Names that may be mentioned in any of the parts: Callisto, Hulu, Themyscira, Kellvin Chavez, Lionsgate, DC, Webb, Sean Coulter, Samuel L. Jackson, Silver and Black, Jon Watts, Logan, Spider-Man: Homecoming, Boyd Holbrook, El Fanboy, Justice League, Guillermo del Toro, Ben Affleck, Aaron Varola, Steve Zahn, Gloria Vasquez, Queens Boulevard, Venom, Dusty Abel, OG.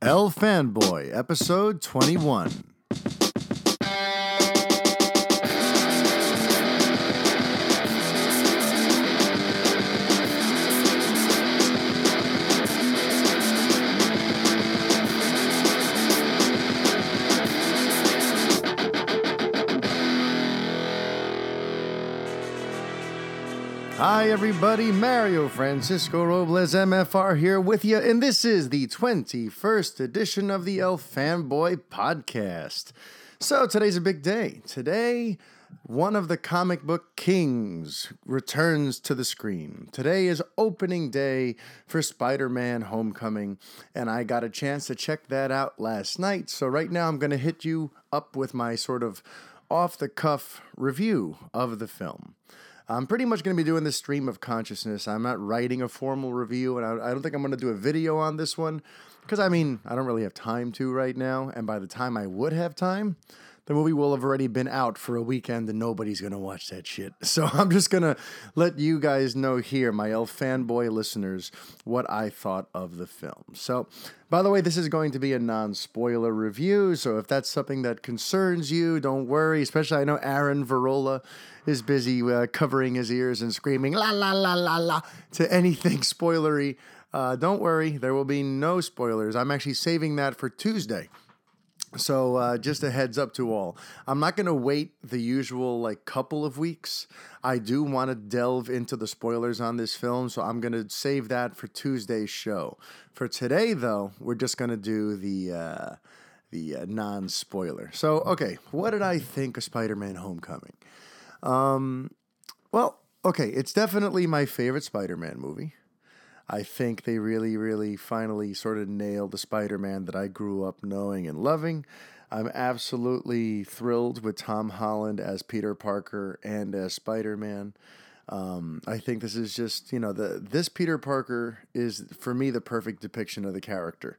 El Fanboy, episode 21. Hi everybody, Mario Francisco Robles, MFR here with you, and this is the 21st edition of the El Fanboy podcast. So today's a big day. Today, one of the comic book kings returns to the screen. Today is opening day for Spider-Man: Homecoming, and I got a chance to check that out last night. So right now I'm going to hit you up with my sort of off-the-cuff review of the film. I'm pretty much going to be doing this stream of consciousness. I'm not writing a formal review, and I don't think I'm going to do a video on this one because, I mean, I don't really have time to right now, and by the time I would have time, the movie will have already been out for a weekend, and nobody's going to watch that shit. So I'm just going to let you guys know here, my El Fanboy listeners, what I thought of the film. So, by the way, this is going to be a non-spoiler review, so if that's something that concerns you, don't worry. Especially, I know Aaron Varola is busy covering his ears and screaming, la, la, la, la, la, to anything spoilery. Don't worry, there will be no spoilers. I'm actually saving that for Tuesday. So just a heads up to all. I'm not going to wait the usual couple of weeks. I do want to delve into the spoilers on this film, so I'm going to save that for Tuesday's show. For today, though, we're just going to do the non-spoiler. So, okay, what did I think of Spider-Man: Homecoming? It's definitely my favorite Spider-Man movie. I think they really, really finally sort of nailed the Spider-Man that I grew up knowing and loving. I'm absolutely thrilled with Tom Holland as Peter Parker and as Spider-Man. I think this is just, this Peter Parker is, for me, the perfect depiction of the character.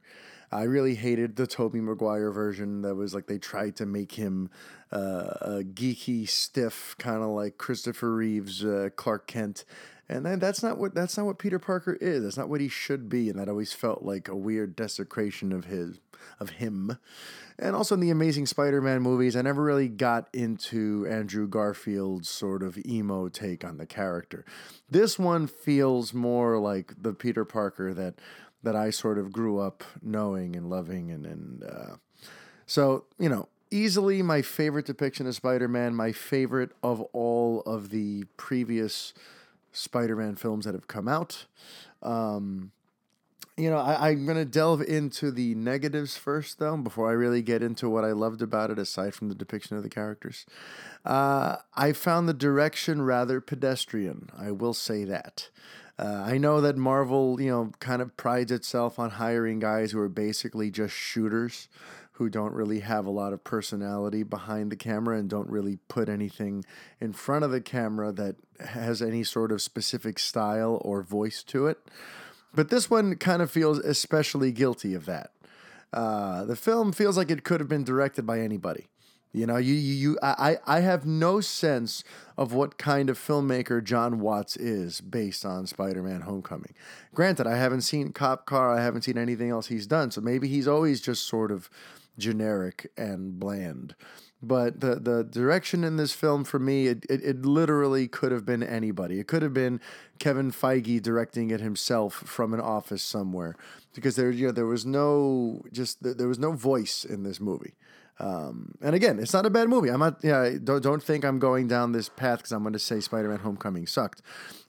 I really hated the Tobey Maguire version that was they tried to make him a geeky, stiff, kind of like Christopher Reeve's Clark Kent. And that's not what Peter Parker is. That's not what he should be. And that always felt like a weird desecration of him. And also in the Amazing Spider-Man movies, I never really got into Andrew Garfield's sort of emo take on the character. This one feels more like the Peter Parker that I sort of grew up knowing and loving. So, easily my favorite depiction of Spider-Man, my favorite of all of the previous Spider-Man films that have come out. I'm going to delve into the negatives first, though, before I really get into what I loved about it, aside from the depiction of the characters. I found the direction rather pedestrian. I will say that. I know that Marvel, kind of prides itself on hiring guys who are basically just shooters, who don't really have a lot of personality behind the camera and don't really put anything in front of the camera that has any sort of specific style or voice to it. But this one kind of feels especially guilty of that. The film feels like it could have been directed by anybody. I have no sense of what kind of filmmaker Jon Watts is based on Spider-Man: Homecoming. Granted, I haven't seen Cop Car, I haven't seen anything else he's done, so maybe he's always just sort of generic and bland. But the direction in this film, for me, it literally could have been anybody. It could have been Kevin Feige directing it himself from an office somewhere, because there was no voice in this movie. And again, it's not a bad movie. Don't think I'm going down this path because I'm going to say Spider-Man: Homecoming sucked.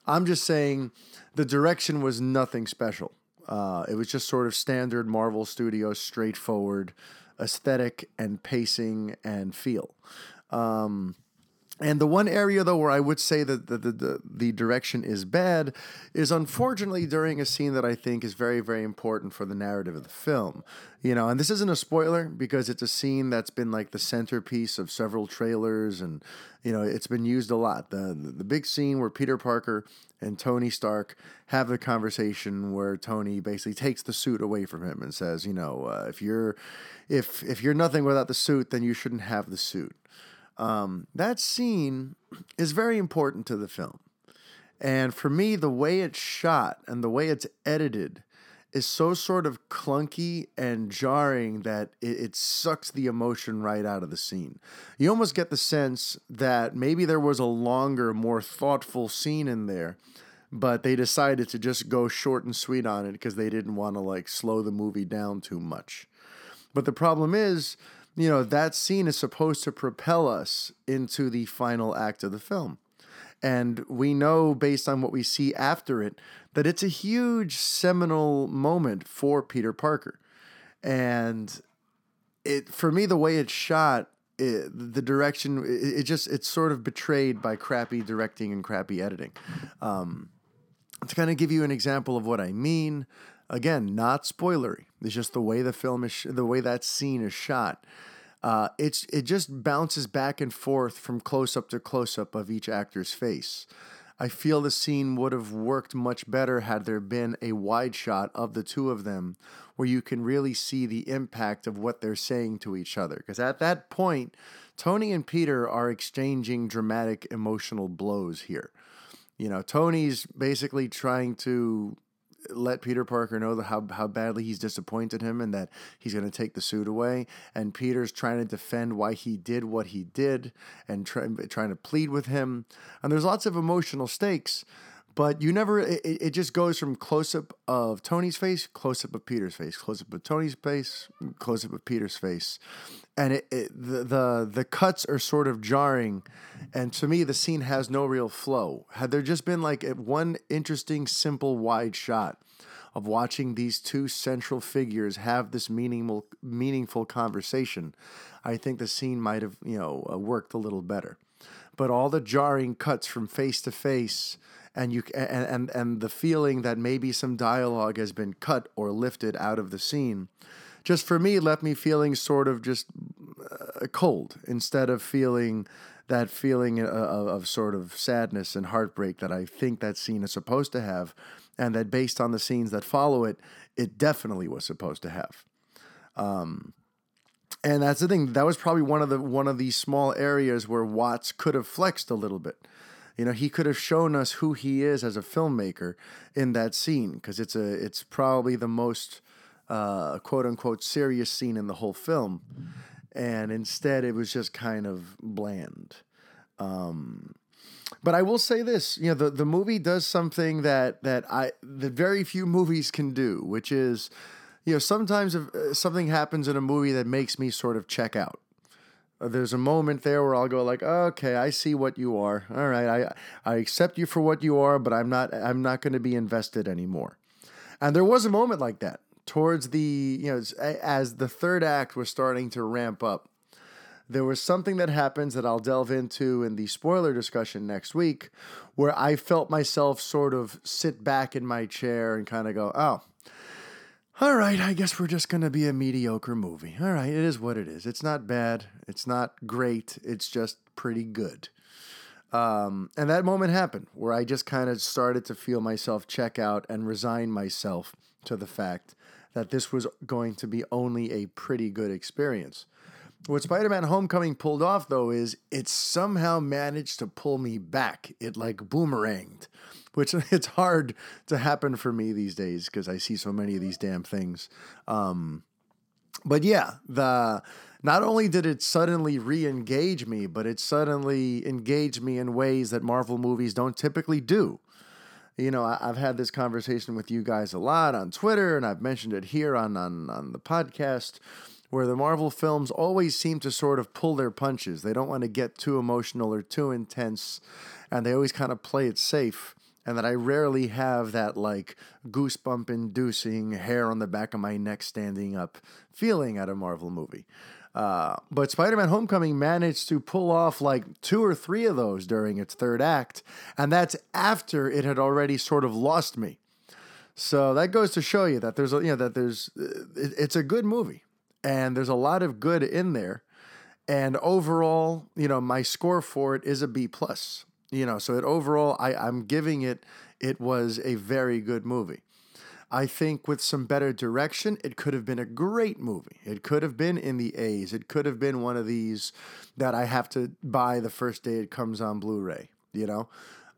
I'm just saying the direction was nothing special. It was just sort of standard Marvel Studios, straightforward aesthetic and pacing and feel. And the one area, though, where I would say that the direction is bad is, unfortunately, during a scene that I think is very, very important for the narrative of the film. And this isn't a spoiler because it's a scene that's been the centerpiece of several trailers and, it's been used a lot. The big scene where Peter Parker and Tony Stark have the conversation where Tony basically takes the suit away from him and says, if you're nothing without the suit, then you shouldn't have the suit. That scene is very important to the film. And for me, the way it's shot and the way it's edited is so sort of clunky and jarring that it sucks the emotion right out of the scene. You almost get the sense that maybe there was a longer, more thoughtful scene in there, but they decided to just go short and sweet on it because they didn't want to like slow the movie down too much. But the problem is, you know, that scene is supposed to propel us into the final act of the film. And we know, based on what we see after it, that it's a huge seminal moment for Peter Parker. And it, for me, the way it's shot, the direction, it's sort of betrayed by crappy directing and crappy editing. To kind of give you an example of what I mean, again, not spoilery. It's just the way the film is, the way that scene is shot. It just bounces back and forth from close-up to close-up of each actor's face. I feel the scene would have worked much better had there been a wide shot of the two of them where you can really see the impact of what they're saying to each other. Because at that point, Tony and Peter are exchanging dramatic emotional blows here. You know, Tony's basically trying to let Peter Parker know how badly he's disappointed him and that he's going to take the suit away. And Peter's trying to defend why he did what he did and trying to plead with him. And there's lots of emotional stakes, but you never, it just goes from close-up of Tony's face, close-up of Peter's face, close-up of Tony's face, close-up of Peter's face. And the cuts are sort of jarring. And to me, the scene has no real flow. Had there just been like one interesting, simple, wide shot of watching these two central figures have this meaningful conversation, I think the scene might have, you know, worked a little better. But all the jarring cuts from face to face, and the feeling that maybe some dialogue has been cut or lifted out of the scene, just for me left me feeling sort of just cold instead of feeling that feeling of sort of sadness and heartbreak that I think that scene is supposed to have, and that based on the scenes that follow it, it definitely was supposed to have. And that's the thing. That was probably one of the small areas where Watts could have flexed a little bit. You know, he could have shown us who he is as a filmmaker in that scene, because it's probably the most quote unquote serious scene in the whole film, and instead it was just kind of bland. But I will say this, you know, the movie does something that very few movies can do, which is, you know, sometimes if something happens in a movie that makes me sort of check out. There's a moment there where I'll go like, oh, okay, I see what you are. All right, I accept you for what you are, but I'm not going to be invested anymore. And there was a moment like that towards the, you know, as the third act was starting to ramp up. There was something that happens that I'll delve into in the spoiler discussion next week, where I felt myself sort of sit back in my chair and kind of go, oh, all right, I guess we're just going to be a mediocre movie. All right, it is what it is. It's not bad. It's not great. It's just pretty good. And that moment happened where I just kind of started to feel myself check out and resign myself to the fact that this was going to be only a pretty good experience. What Spider-Man Homecoming pulled off, though, is it somehow managed to pull me back. It like boomeranged, which it's hard to happen for me these days because I see so many of these damn things. But yeah, not only did it suddenly re-engage me, but it suddenly engaged me in ways that Marvel movies don't typically do. You know, I've had this conversation with you guys a lot on Twitter, and I've mentioned it here on the podcast, where the Marvel films always seem to sort of pull their punches. They don't want to get too emotional or too intense, and they always kind of play it safe. And that I rarely have that like goosebump-inducing, hair on the back of my neck standing up feeling at a Marvel movie. But Spider-Man Homecoming managed to pull off like two or three of those during its third act, and that's after it had already sort of lost me. So that goes to show you that it's a good movie, and there's a lot of good in there. And overall, you know, my score for it is a B+. You know, so I'm giving it was a very good movie. I think with some better direction, it could have been a great movie. It could have been in the A's. It could have been one of these that I have to buy the first day it comes on Blu-ray, you know.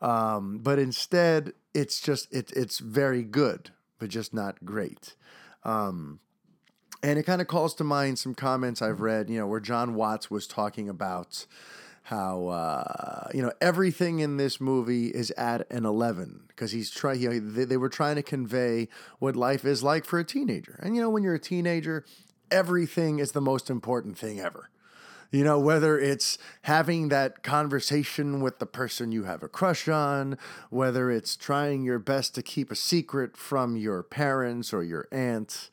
But instead, it's just, it's very good. but just not great. And it kind of calls to mind some comments I've read, you know, where Jon Watts was talking about how, you know, everything in this movie is at an 11 because he's they were trying to convey what life is like for a teenager. And, you know, when you're a teenager, everything is the most important thing ever. You know, whether it's having that conversation with the person you have a crush on, whether it's trying your best to keep a secret from your parents or your aunt,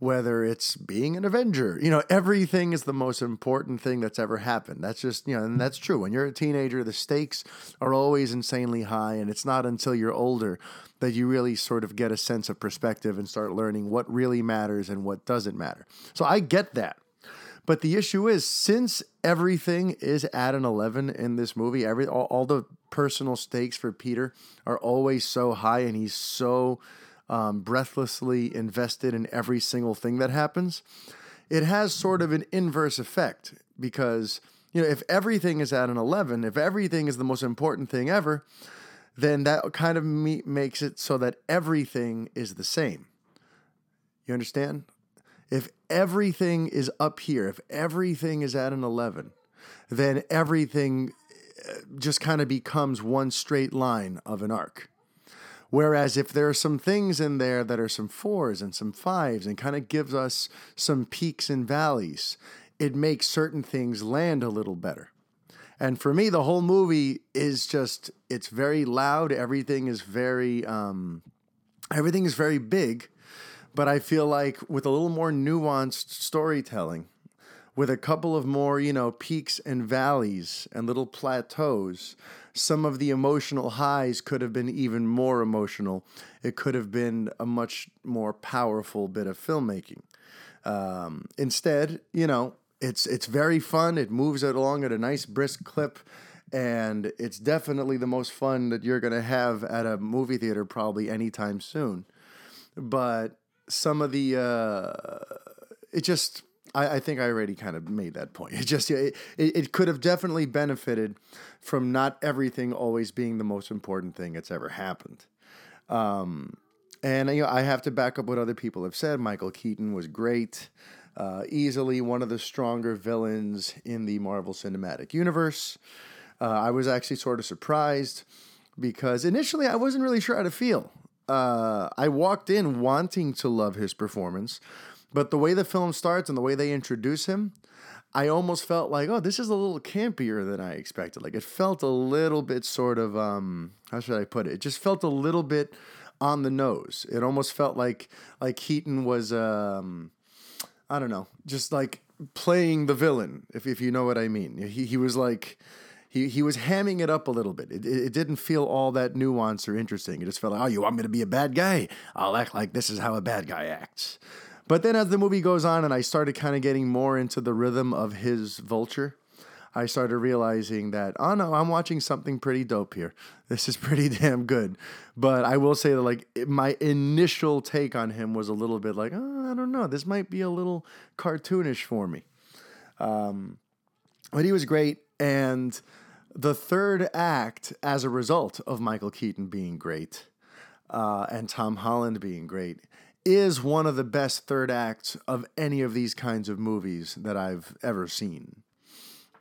whether it's being an Avenger, you know, everything is the most important thing that's ever happened. That's just, you know, and that's true. When you're a teenager, the stakes are always insanely high, and it's not until you're older that you really sort of get a sense of perspective and start learning what really matters and what doesn't matter. So I get that. But the issue is, since everything is at an 11 in this movie, all the personal stakes for Peter are always so high, and he's so breathlessly invested in every single thing that happens, it has sort of an inverse effect because, you know, if everything is at an 11, if everything is the most important thing ever, then that kind of makes it so that everything is the same. You understand? If everything is up here, if everything is at an 11, then everything just kind of becomes one straight line of an arc. Whereas if there are some things in there that are some 4s and some 5s and kind of gives us some peaks and valleys, it makes certain things land a little better. And for me, the whole movie is just, it's very loud. Everything is very big. But I feel like with a little more nuanced storytelling, with a couple of more, you know, peaks and valleys and little plateaus, some of the emotional highs could have been even more emotional. It could have been a much more powerful bit of filmmaking. Instead, you know, it's very fun. It moves it along at a nice brisk clip. And it's definitely the most fun that you're going to have at a movie theater probably anytime soon. But some of the, it just, I think I already kind of made that point. It just, it could have definitely benefited from not everything always being the most important thing that's ever happened. And, you know, I have to back up what other people have said. Michael Keaton was great. Easily one of the stronger villains in the Marvel Cinematic Universe. I was actually sort of surprised because initially I wasn't really sure how to feel. I walked in wanting to love his performance, but the way the film starts and the way they introduce him, I almost felt like, oh, this is a little campier than I expected. Like, it felt a little bit sort of, how should I put it? It just felt a little bit on the nose. It almost felt like Keaton was, I don't know, just like playing the villain, if you know what I mean. He was like... He was hamming it up a little bit. It didn't feel all that nuanced or interesting. It just felt like, oh, you want me to be a bad guy? I'll act like this is how a bad guy acts. But then as the movie goes on and I started kind of getting more into the rhythm of his vulture, I started realizing that, oh, no, I'm watching something pretty dope here. This is pretty damn good. But I will say that, like, my initial take on him was a little bit like, oh, I don't know. This might be a little cartoonish for me. But he was great. And... the third act, as a result of Michael Keaton being great and Tom Holland being great, is one of the best third acts of any of these kinds of movies that I've ever seen.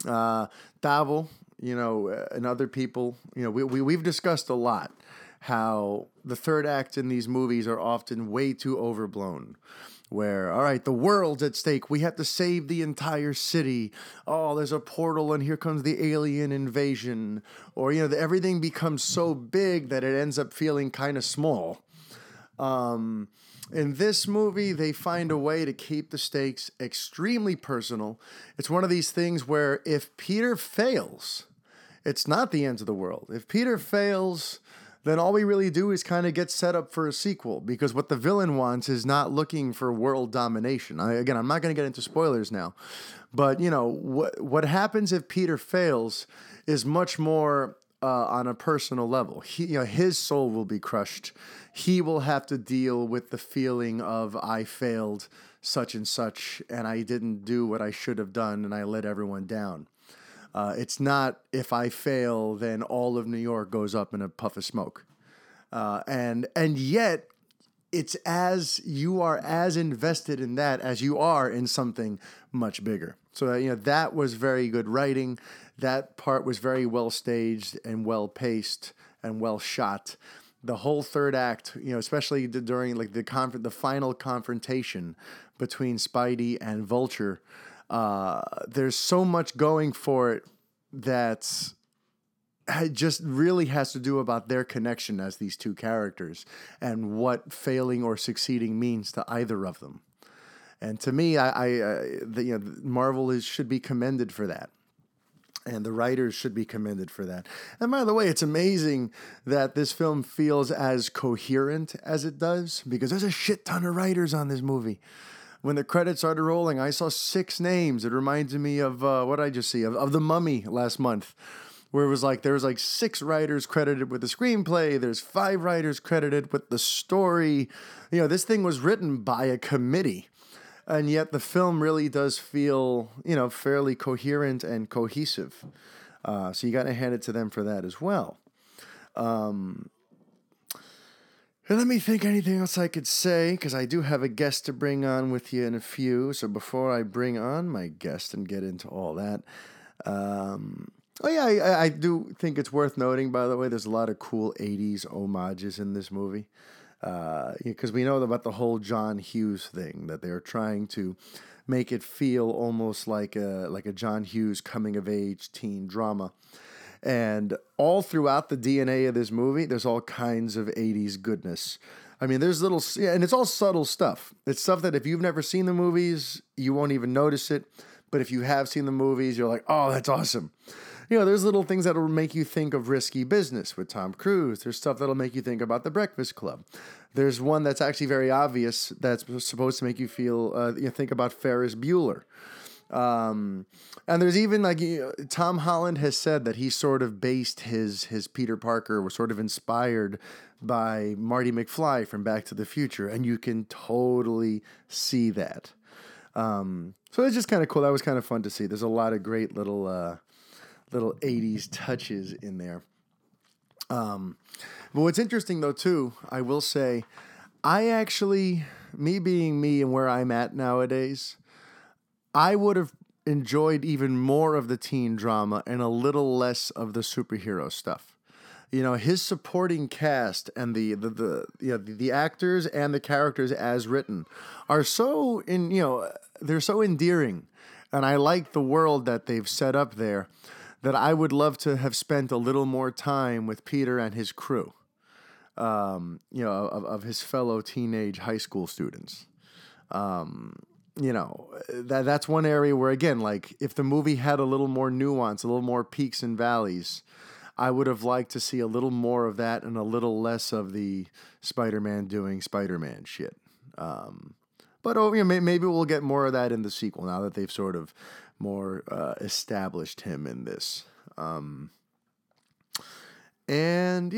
Tavo, you know, and other people, you know, we've discussed a lot how the third act in these movies are often way too overblown. Where, all right, the world's at stake. We have to save the entire city. Oh, there's a portal and here comes the alien invasion. Or, you know, everything becomes so big that it ends up feeling kind of small. In this movie, they find a way to keep the stakes extremely personal. It's one of these things where if Peter fails, it's not the end of the world. If Peter fails... then all we really do is kind of get set up for a sequel because what the villain wants is not looking for world domination. Again, I'm not going to get into spoilers now, but, you know, what happens if Peter fails is much more on a personal level. You know, his soul will be crushed. He will have to deal with the feeling of I failed such and such and I didn't do what I should have done and I let everyone down. It's not if I fail, then all of New York goes up in a puff of smoke. And yet, it's as you are as invested in that as you are in something much bigger. So, you know, that was very good writing. That part was very well staged and well paced and well shot. The whole third act, you know, especially during like the final confrontation between Spidey and Vulture, there's so much going for it that just really has to do about their connection as these two characters and what failing or succeeding means to either of them. And to me, Marvel should be commended for that. And the writers should be commended for that. And by the way, it's amazing that this film feels as coherent as it does, because there's a shit ton of writers on this movie. When the credits started rolling, I saw 6 names. It reminded me of what I just see, of The Mummy last month, where it was like, there was like 6 writers credited with the screenplay. There's 5 writers credited with the story. You know, this thing was written by a committee. And yet the film really does feel, you know, fairly coherent and cohesive. So you got to hand it to them for that as well. Let me think anything else I could say, because I do have a guest to bring on with you in a few. So before I bring on my guest and get into all that. I do think it's worth noting, by the way, there's a lot of cool 80s homages in this movie. Because we know about the whole John Hughes thing, that they're trying to make it feel almost like a John Hughes coming-of-age teen drama. And all throughout the DNA of this movie, there's all kinds of 80s goodness. I mean, there's little... and it's all subtle stuff. It's stuff that if you've never seen the movies, you won't even notice it. But if you have seen the movies, you're like, oh, that's awesome. You know, there's little things that'll make you think of Risky Business with Tom Cruise. There's stuff that'll make you think about The Breakfast Club. There's one that's actually very obvious that's supposed to make you feel, think about Ferris Bueller. And there's even Tom Holland has said that he sort of based his Peter Parker was sort of inspired by Marty McFly from Back to the Future. And you can totally see that. So it's just kind of cool. That was kind of fun to see. There's a lot of great little 80s touches in there. But what's interesting though, too, I will say, me being me and where I'm at nowadays, I would have enjoyed even more of the teen drama and a little less of the superhero stuff. You know, his supporting cast and the actors and the characters as written are they're so endearing. And I like the world that they've set up there, that I would love to have spent a little more time with Peter and his crew, of his fellow teenage high school students. That's one area where, again, like if the movie had a little more nuance, a little more peaks and valleys, I would have liked to see a little more of that and a little less of the Spider-Man doing Spider-Man shit. Maybe we'll get more of that in the sequel now that they've sort of more established him in this. Just to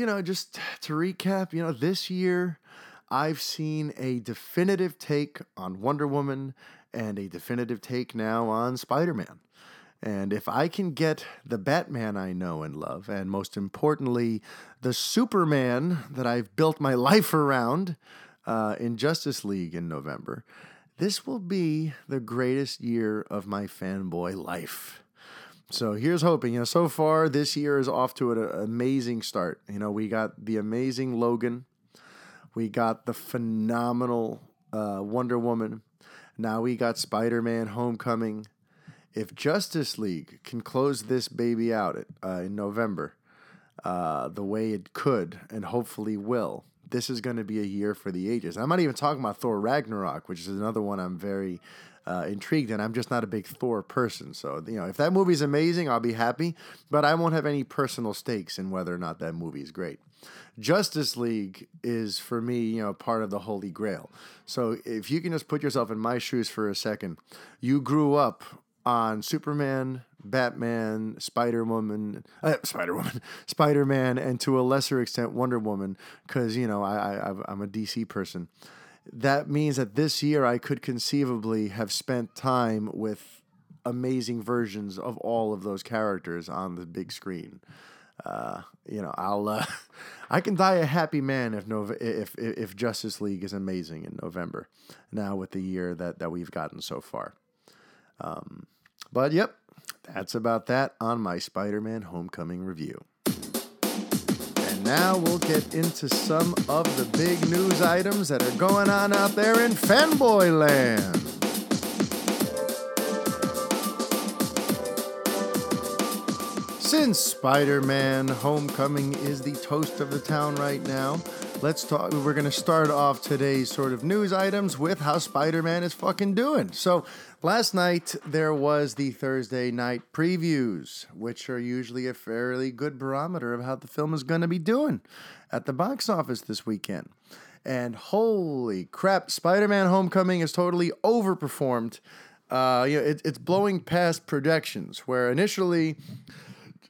recap, this year I've seen a definitive take on Wonder Woman and a definitive take now on Spider-Man. And if I can get the Batman I know and love, and most importantly, the Superman that I've built my life around in Justice League in November, this will be the greatest year of my fanboy life. So here's hoping. So far this year is off to an amazing start. We got the amazing Logan. We got the phenomenal Wonder Woman. Now we got Spider-Man: Homecoming. If Justice League can close this baby out in November the way it could and hopefully will, this is going to be a year for the ages. I'm not even talking about Thor Ragnarok, which is another one I'm very intrigued in. I'm just not a big Thor person. So, if that movie's amazing, I'll be happy, but I won't have any personal stakes in whether or not that movie is great. Justice League is, for me, part of the Holy Grail. So if you can just put yourself in my shoes for a second, you grew up on Superman, Batman, Spider-Man, and to a lesser extent, Wonder Woman, because, I'm a DC person. That means that this year I could conceivably have spent time with amazing versions of all of those characters on the big screen. I can die a happy man if Justice League is amazing in November. Now with the year that we've gotten so far, but yep, that's about that on my Spider-Man: Homecoming review. And now we'll get into some of the big news items that are going on out there in Fanboy Land. Since Spider-Man: Homecoming is the toast of the town right now, we're going to start off today's sort of news items with how Spider-Man is fucking doing. So last night there was the Thursday night previews, which are usually a fairly good barometer of how the film is going to be doing at the box office this weekend. And holy crap, Spider-Man: Homecoming is totally overperformed. It's blowing past projections, where initially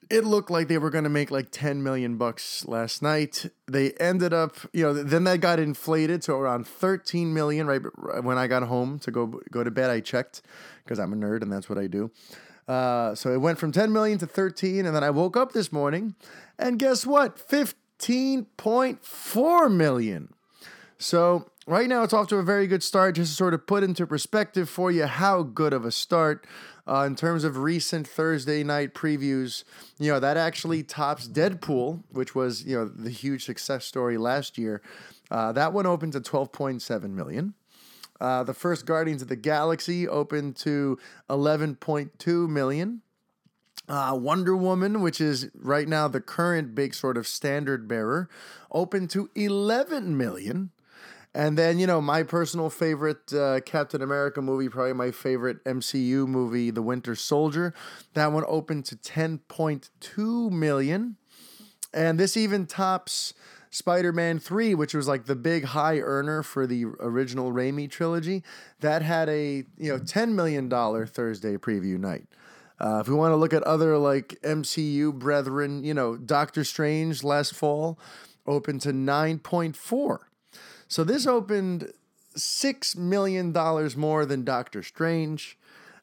it looked like they were going to make like $10 million last night. They ended up, then that got inflated to around 13 million. Right when I got home to go to bed, I checked because I'm a nerd and that's what I do. So it went from 10 million to 13, and then I woke up this morning, and guess what? 15.4 million. So right now it's off to a very good start. Just to sort of put into perspective for you how good of a start. In terms of recent Thursday night previews, that actually tops Deadpool, which was, the huge success story last year. That one opened to 12.7 million. The first Guardians of the Galaxy opened to 11.2 million. Wonder Woman, which is right now the current big sort of standard bearer, opened to 11 million. And then, my personal favorite Captain America movie, probably my favorite MCU movie, The Winter Soldier. That one opened to 10.2 million. And this even tops Spider-Man 3, which was like the big high earner for the original Raimi trilogy. That had a, $10 million Thursday preview night. If we want to look at other like MCU brethren, Doctor Strange last fall opened to 9.4. So this opened $6 million more than Doctor Strange.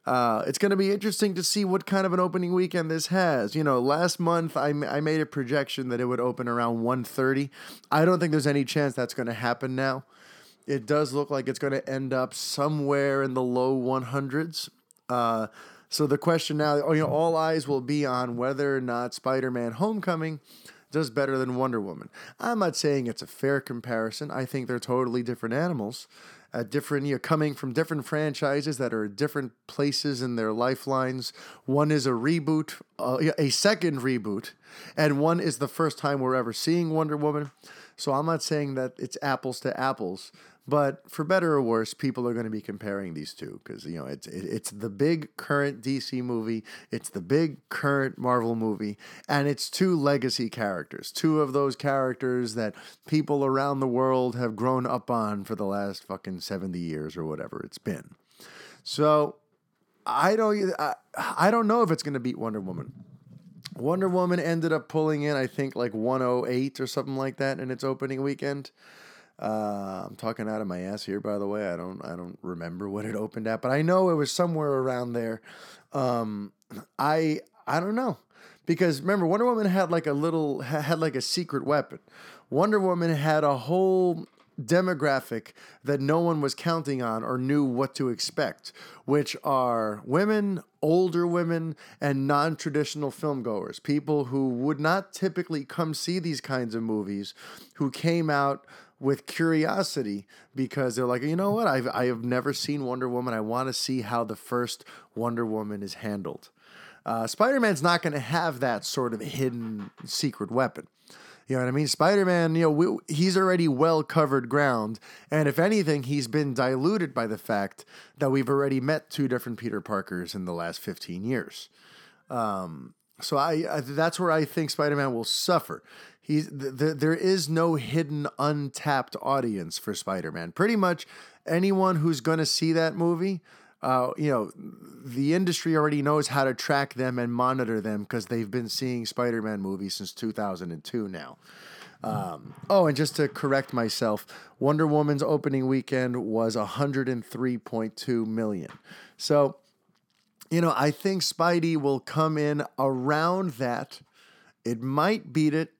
It's going to be interesting to see what kind of an opening weekend this has. Last month I made a projection that it would open around 130. I don't think there's any chance that's going to happen now. It does look like it's going to end up somewhere in the low 100s. So the question now, all eyes will be on whether or not Spider-Man: Homecoming does better than Wonder Woman. I'm not saying it's a fair comparison. I think they're totally different animals, coming from different franchises that are different places in their lifelines. One is a reboot, a second reboot, and one is the first time we're ever seeing Wonder Woman. So I'm not saying that it's apples to apples, but for better or worse, people are going to be comparing these two because it's the big current DC movie, it's the big current Marvel movie, and it's two legacy characters, two of those characters that people around the world have grown up on for the last fucking 70 years or whatever it's been. So I don't know if it's going to beat Wonder Woman. Wonder Woman ended up pulling in, I think, like 108 or something like that in its opening weekend. I'm talking out of my ass here, by the way. I don't remember what it opened at, but I know it was somewhere around there. I don't know, because remember, Wonder Woman had like a secret weapon. Wonder Woman had a whole demographic that no one was counting on or knew what to expect, which are women, older women, and non-traditional filmgoers, people who would not typically come see these kinds of movies, who came out with curiosity because they're like, you know what? I have never seen Wonder Woman. I want to see how the first Wonder Woman is handled. Spider-Man's not going to have that sort of hidden secret weapon. You know what I mean? Spider-Man, he's already well covered ground. And if anything, he's been diluted by the fact that we've already met two different Peter Parkers in the last 15 years. So that's where I think Spider-Man will suffer. There is no hidden, untapped audience for Spider-Man. Pretty much anyone who's going to see that movie, the industry already knows how to track them and monitor them because they've been seeing Spider-Man movies since 2002 now. And just to correct myself, Wonder Woman's opening weekend was 103.2 million. So, I think Spidey will come in around that It might beat it,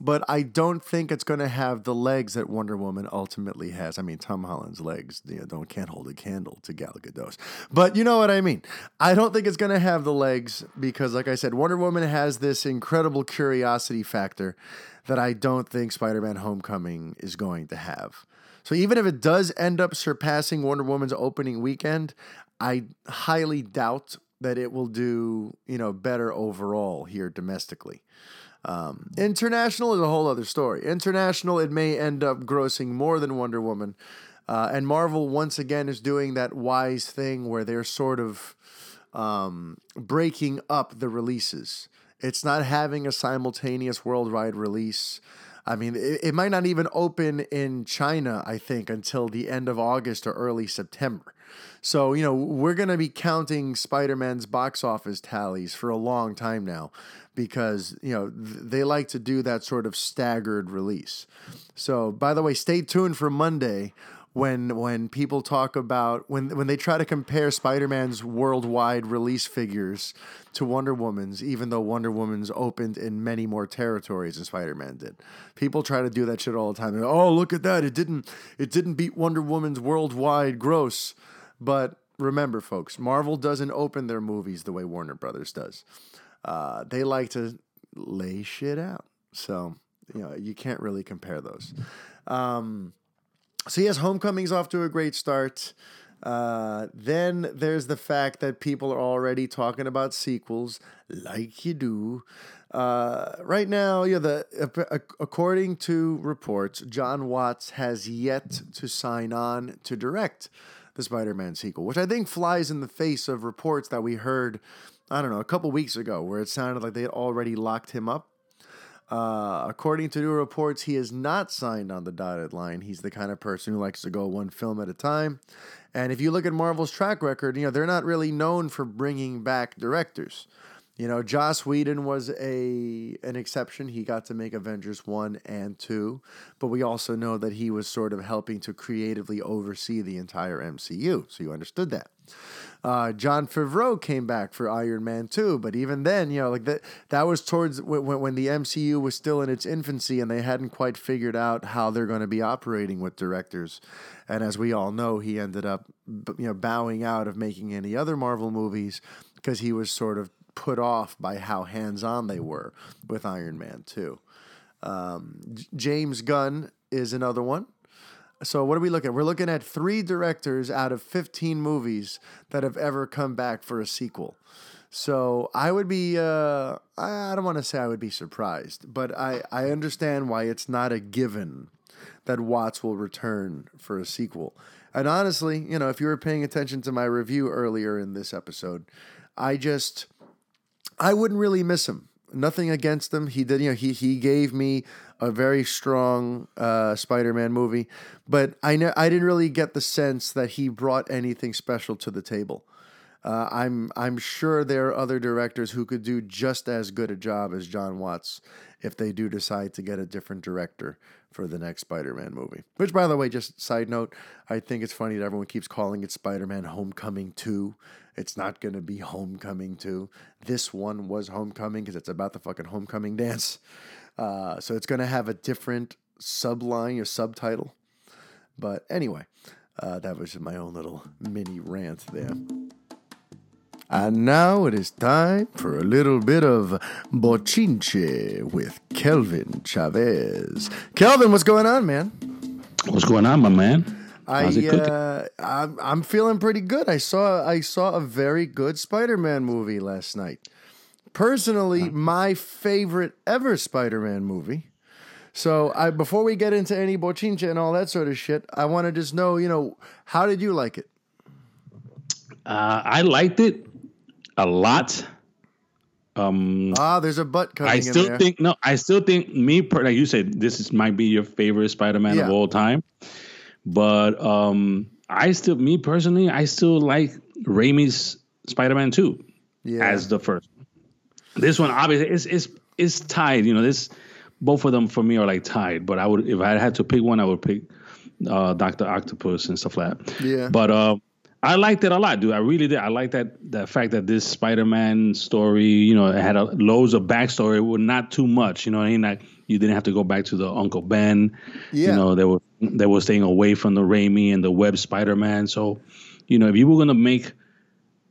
but I don't think it's going to have the legs that Wonder Woman ultimately has. I mean, Tom Holland's legs, you know, can't hold a candle to Gal Gadot's. But you know what I mean. I don't think it's going to have the legs because, like I said, Wonder Woman has this incredible curiosity factor that I don't think Spider-Man: Homecoming is going to have. So even if it does end up surpassing Wonder Woman's opening weekend, I highly doubt that it will do, you know, better overall here domestically. International is a whole other story. International, it may end up grossing more than Wonder Woman. And Marvel, once again, is doing that wise thing where they're sort of breaking up the releases. It's not having a simultaneous worldwide release. I mean, it might not even open in China, I think, until the end of August or early September. So, you know, we're going to be counting Spider-Man's box office tallies for a long time now because, you know, they like to do that sort of staggered release. So, by the way, stay tuned for Monday when people talk about, when they try to compare Spider-Man's worldwide release figures to Wonder Woman's, even though Wonder Woman's opened in many more territories than Spider-Man did. People try to do that shit all the time. Go, oh, look at that. It didn't beat Wonder Woman's worldwide gross. But remember, folks, Marvel doesn't open their movies the way Warner Brothers does. They like to lay shit out. So, you know, you can't really compare those. So yes, Homecoming's off to a great start. Then there's the fact that people are already talking about sequels, like you do. Right now, you know, according to reports, Jon Watts has yet to sign on to direct the Spider-Man sequel, which I think flies in the face of reports that we heard, I don't know, a couple weeks ago, where it sounded like they had already locked him up. According to new reports, he is not signed on the dotted line. He's the kind of person who likes to go one film at a time. And if you look at Marvel's track record, you know, they're not really known for bringing back directors. You know, Joss Whedon was an exception. He got to make Avengers 1 and 2, but we also know that he was sort of helping to creatively oversee the entire MCU, so you understood that. Jon Favreau came back for Iron Man 2, but even then, you know, like that was towards when the MCU was still in its infancy and they hadn't quite figured out how they're going to be operating with directors. And as we all know, he ended up, you know, bowing out of making any other Marvel movies because he was sort of put off by how hands-on they were with Iron Man 2. James Gunn is another one. So what are we looking at? We're looking at 3 directors out of 15 movies that have ever come back for a sequel. So I would be, I don't want to say I would be surprised, but I understand why it's not a given that Watts will return for a sequel. And honestly, you know, if you were paying attention to my review earlier in this episode, I wouldn't really miss him. Nothing against him. He did, you know, he gave me a very strong Spider-Man movie, but I didn't really get the sense that he brought anything special to the table. I'm sure there are other directors who could do just as good a job as Jon Watts if they do decide to get a different director for the next Spider-Man movie. Which, by the way, just side note, I think it's funny that everyone keeps calling it Spider-Man Homecoming 2. It's not going to be Homecoming 2. This one was Homecoming because it's about the fucking homecoming dance. So it's going to have a different subline or subtitle. But anyway, that was my own little mini rant there. And now it is time for a little bit of bochinche with Kellvin Chavez. Kellvin, what's going on, man? What's going on, my man? I'm feeling pretty good. I saw a very good Spider-Man movie last night. Personally, my favorite ever Spider-Man movie. So before we get into any bochinche and all that sort of shit, I want to just know, you know, how did you like it? I liked it a lot. There's a butt coming in there. Like you said, might be your favorite Spider-Man of all time. But I still like Raimi's Spider-Man 2 as the first. This one, obviously, it's tied. You know, both of them for me are like tied. But if I had to pick one, I would pick Dr. Octopus and stuff like that. Yeah. But I liked it a lot, dude. I really did. I liked the fact that this Spider-Man story, you know, it had loads of backstory. It was not too much, you know what I mean? Like, you didn't have to go back to the Uncle Ben. Yeah. You know, they were staying away from the Raimi and the Webb Spider-Man. So, you know, if you were going to make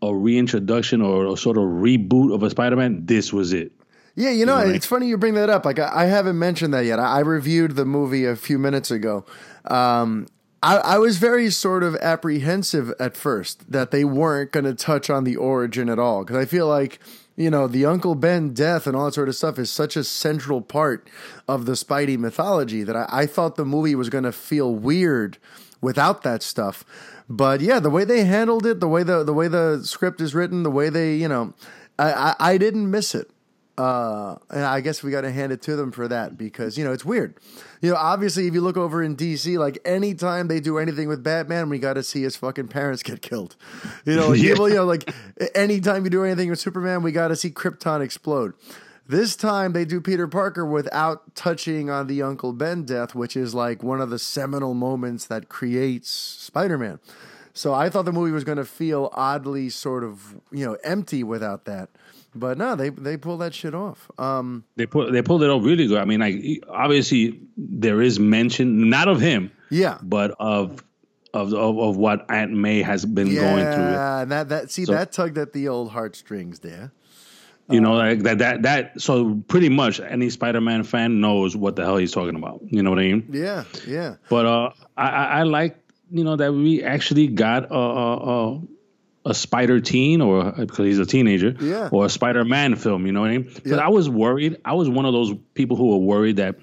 a reintroduction or a sort of reboot of a Spider-Man, this was it. Yeah, you know, it's funny you bring that up. Like, I haven't mentioned that yet. I reviewed the movie a few minutes ago. I was very sort of apprehensive at first that they weren't going to touch on the origin at all, because I feel like, you know, the Uncle Ben death and all that sort of stuff is such a central part of the Spidey mythology that I thought the movie was going to feel weird without that stuff. But yeah, the way they handled it, the way the script is written, the way they, you know, I didn't miss it. And I guess we got to hand it to them for that, because, you know, it's weird. You know, obviously, if you look over in DC, like, anytime they do anything with Batman, we got to see his fucking parents get killed. You know, yeah. People, you know, like, anytime you do anything with Superman, we got to see Krypton explode. This time they do Peter Parker without touching on the Uncle Ben death, which is like one of the seminal moments that creates Spider-Man. So I thought the movie was going to feel oddly sort of, you know, empty without that. But no, they pull that shit off. They pulled it off really good. I mean, like, obviously there is mention, not of him, yeah, but of what Aunt May has been going through. Yeah, that tugged at the old heartstrings there. You know, like that. So pretty much any Spider-Man fan knows what the hell he's talking about. You know what I mean? Yeah, yeah. But I like, you know, that we actually got a spider teen, or because he's a teenager, yeah, or a Spider-Man film, you know what I mean? But yeah. I was worried. I was one of those people who were worried that,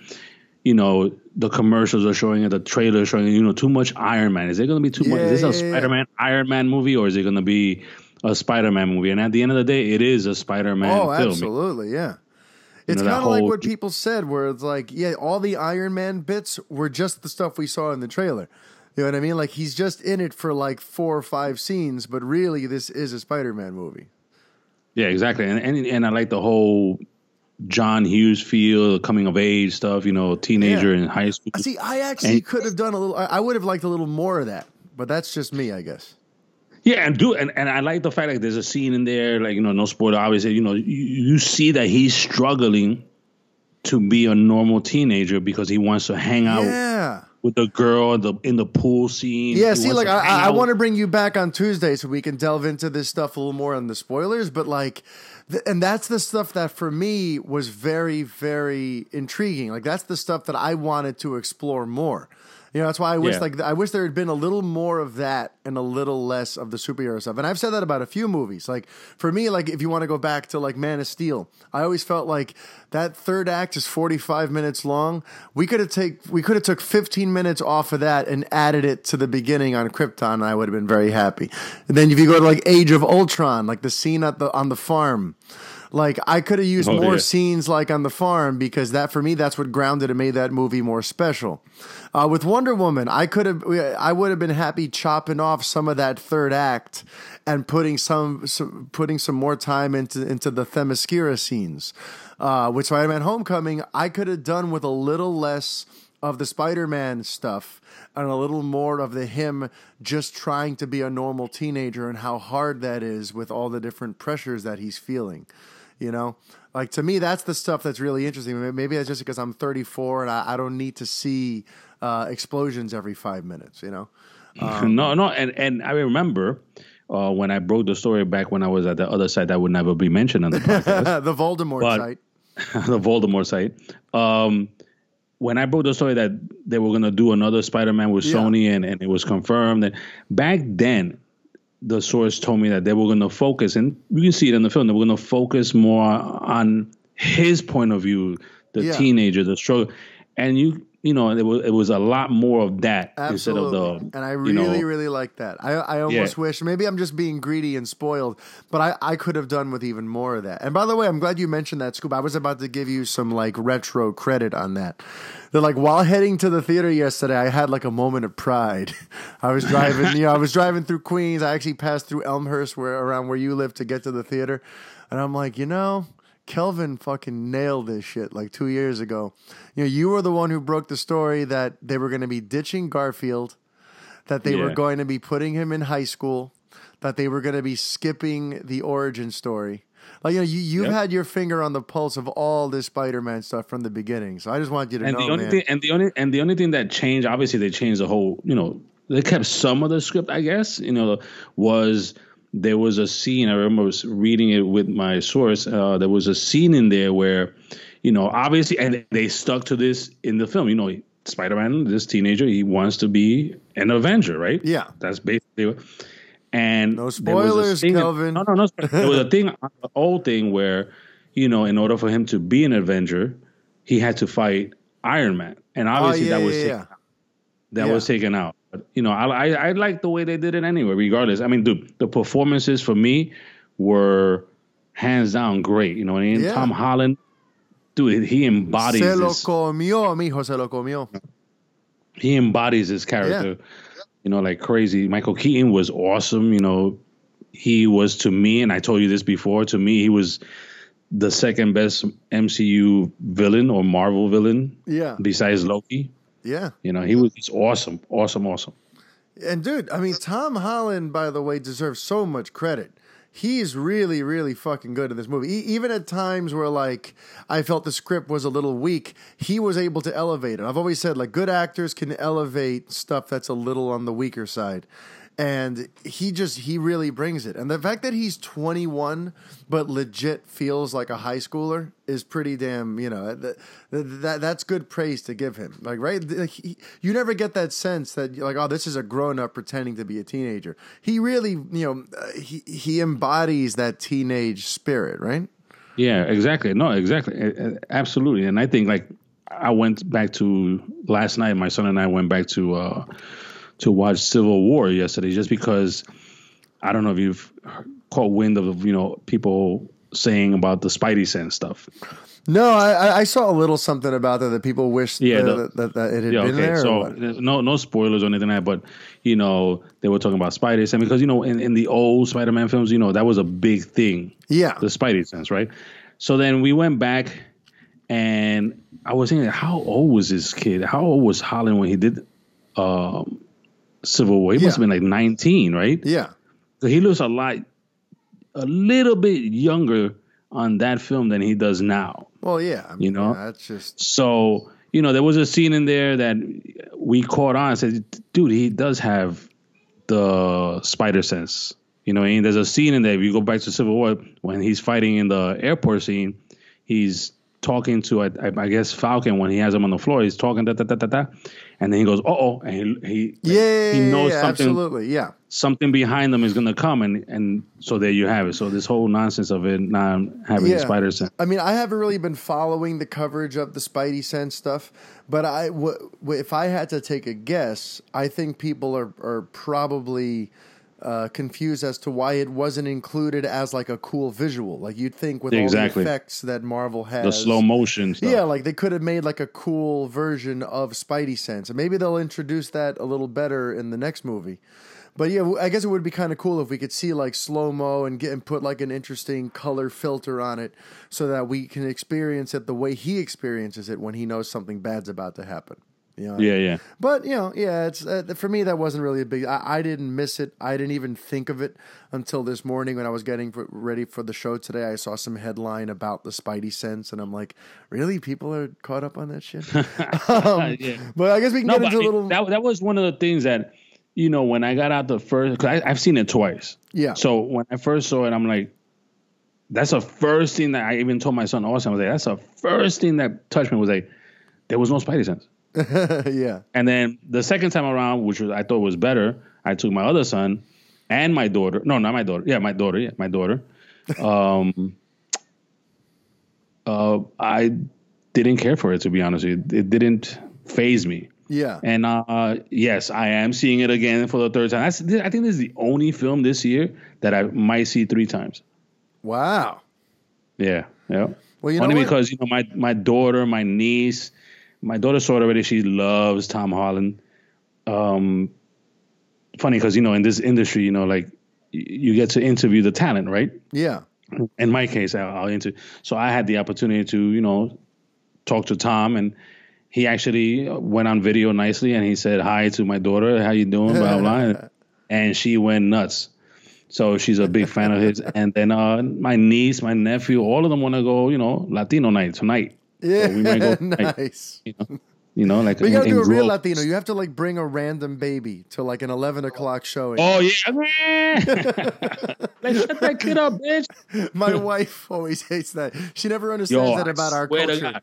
you know, the commercials are showing it, the trailer showing it, you know, too much Iron Man. Is there going to be too much? Is this a Spider-Man Iron Man movie, or is it going to be a Spider-Man movie? And at the end of the day, it is a Spider-Man film. Oh, absolutely, yeah. It's kind of like what people said, where it's like, yeah, all the Iron Man bits were just the stuff we saw in the trailer. You know what I mean? Like, he's just in it for like 4 or 5 scenes, but really this is a Spider-Man movie. Yeah, exactly. And I like the whole John Hughes feel, coming of age stuff, you know, teenager in high school. See, I actually could have done a little, I would have liked a little more of that, but that's just me, I guess. Yeah, and I like the fact that, like, there's a scene in there, like, you know, no spoiler, obviously, you know, you see that he's struggling to be a normal teenager because he wants to hang out with the girl in the pool scene. Yeah, see, like, I want to bring you back on Tuesday so we can delve into this stuff a little more on the spoilers, but, like, and that's the stuff that for me was very, very intriguing. Like, that's the stuff that I wanted to explore more. You know, that's why I wish like I wish there had been a little more of that and a little less of the superhero stuff. And I've said that about a few movies. Like, for me, like, if you want to go back to, like, Man of Steel, I always felt like that third act is 45 minutes long. We could have took 15 minutes off of that and added it to the beginning on Krypton, and I would have been very happy. And then if you go to, like, Age of Ultron, like the scene on the farm. Like, I could have used more scenes like on the farm, because that, for me, that's what grounded and made that movie more special. With Wonder Woman, I would have been happy chopping off some of that third act and putting some more time into the Themyscira scenes. With Spider-Man: Homecoming, I could have done with a little less of the Spider-Man stuff and a little more of the him just trying to be a normal teenager and how hard that is with all the different pressures that he's feeling. You know, like, to me, that's the stuff that's really interesting. Maybe that's just because I'm 34 and I don't need to see explosions every 5 minutes, you know? No. And I remember when I broke the story back when I was at the other site that would never be mentioned on the podcast. The Voldemort site. The Voldemort site. When I broke the story that they were going to do another Spider-Man with Sony, and it was confirmed, that back then, the source told me that they were going to focus, and you can see it in the film, they were going to focus more on his point of view, the teenager, the struggle. And, you know, it was a lot more of that. Absolutely. Instead of the... And I really, really like that. I almost wish, maybe I'm just being greedy and spoiled, but I could have done with even more of that. And by the way, I'm glad you mentioned that, Scoop. I was about to give you some, like, retro credit on that. They're like, while heading to the theater yesterday, I had, like, a moment of pride. I was driving, you know, I was driving through Queens. I actually passed through Elmhurst, around where you live, to get to the theater. And I'm like, you know... Kellvin fucking nailed this shit like 2 years ago. You know, you were the one who broke the story that they were going to be ditching Garfield, that they were going to be putting him in high school, that they were going to be skipping the origin story. Like, you know, you've had your finger on the pulse of all this Spider-Man stuff from the beginning. So I just want you to know, man. The only thing that changed, obviously, they changed the whole, you know, they kept some of the script, I guess, you know, was there was a scene. I remember reading it with my source. There was a scene in there where, you know, obviously, and they stuck to this in the film, you know, Spider-Man, this teenager, he wants to be an Avenger, right? Yeah. That's basically. And no spoilers, Kelvin. No. There was a thing, an old thing where, you know, in order for him to be an Avenger, he had to fight Iron Man. And obviously that was taken out. But, you know, I like the way they did it anyway, regardless. I mean, dude, the performances for me were hands down great. You know what I mean? Yeah. Tom Holland, dude, he embodies this. Se lo comió, mijo, se lo comió. He embodies his character. Yeah. You know, like crazy. Michael Keaton was awesome. You know, he was, to me, and I told you this before, to me, he was the second best MCU villain or Marvel villain. Yeah. Besides Loki. Yeah. You know, he was awesome. Awesome. Awesome. And dude, I mean, Tom Holland, by the way, deserves so much credit. He's really, really fucking good in this movie. Even at times where, like, I felt the script was a little weak, he was able to elevate it. I've always said, like, good actors can elevate stuff that's a little on the weaker side. And he really brings it. And the fact that he's 21 but legit feels like a high schooler is pretty damn, you know, that's good praise to give him. Like, right? Like, you never get that sense that, like, oh, this is a grown-up pretending to be a teenager. He really, you know, he embodies that teenage spirit, right? Yeah, exactly. No, exactly. Absolutely. And I think, like, I went back to last night, my son and I went back to watch Civil War yesterday, just because I don't know if you've caught wind of, you know, people saying about the Spidey Sense stuff. No, I saw a little something about that people wished that it had been there. So no spoilers or anything like that, but, you know, they were talking about Spidey Sense because, you know, in the old Spider-Man films, you know, that was a big thing. Yeah. The Spidey Sense, right? So then we went back and I was thinking, how old was this kid? How old was Holland when he did Civil War? He must have been like 19, right? Yeah. So he looks a little bit younger on that film than he does now. Well, yeah. I mean, you know? Yeah, that's just... So, you know, there was a scene in there that we caught on and said, dude, he does have the spider sense. You know, and there's a scene in there, if you go back to Civil War, when he's fighting in the airport scene, he's talking to, I guess, Falcon when he has him on the floor. He's talking, and then he goes, uh-oh, and he knows something. Absolutely, yeah. Something behind them is going to come, and so there you have it. So this whole nonsense of it not having the spider sense. I mean, I haven't really been following the coverage of the Spidey sense stuff, but if I had to take a guess, I think people are probably confused as to why it wasn't included as like a cool visual. Like you'd think with all the effects that Marvel has. The slow motion stuff. Yeah, like they could have made like a cool version of Spidey Sense. And maybe they'll introduce that a little better in the next movie. But yeah, I guess it would be kind of cool if we could see like slow-mo and put like an interesting color filter on it so that we can experience it the way he experiences it when he knows something bad's about to happen. You know, yeah. But, you know, it's for me, that wasn't really a big... I didn't miss it. I didn't even think of it until this morning when I was getting ready for the show today. I saw some headline about the Spidey Sense, and I'm like, really? People are caught up on that shit? But I guess we can get into a little... That was one of the things that, you know, when I got out the first... Because I've seen it twice. Yeah. So when I first saw it, I'm like, that's the first thing that I even told my son also. I was like, that's the first thing that touched me was like, there was no Spidey Sense. Yeah. And then the second time around, which was, I thought was better, I took my other son and my daughter. No, not my daughter. Yeah, my daughter. Yeah, my daughter. I didn't care for it, to be honest with you. It didn't faze me. Yeah. And yes, I am seeing it again for the third time. I think this is the only film this year that I might see three times. Wow. Yeah. Yeah. Well, you know, only because, you know, my daughter, my niece... My daughter saw it already. She loves Tom Holland. Funny because, you know, in this industry, you know, like you get to interview the talent, right? Yeah. In my case, I'll interview. So I had the opportunity to, you know, talk to Tom, and he actually went on video nicely, and he said hi to my daughter. How you doing? Blah, blah, blah. And she went nuts. So she's a big fan of his. And then my niece, my nephew, all of them want to go, Latino night tonight. Yeah, so we might go tonight, nice. We got to do a real Latino. You have to bring a random baby to an 11 o'clock showing. Oh, yeah. Shut that kid up, bitch. My wife always hates that. She never understands that about our culture.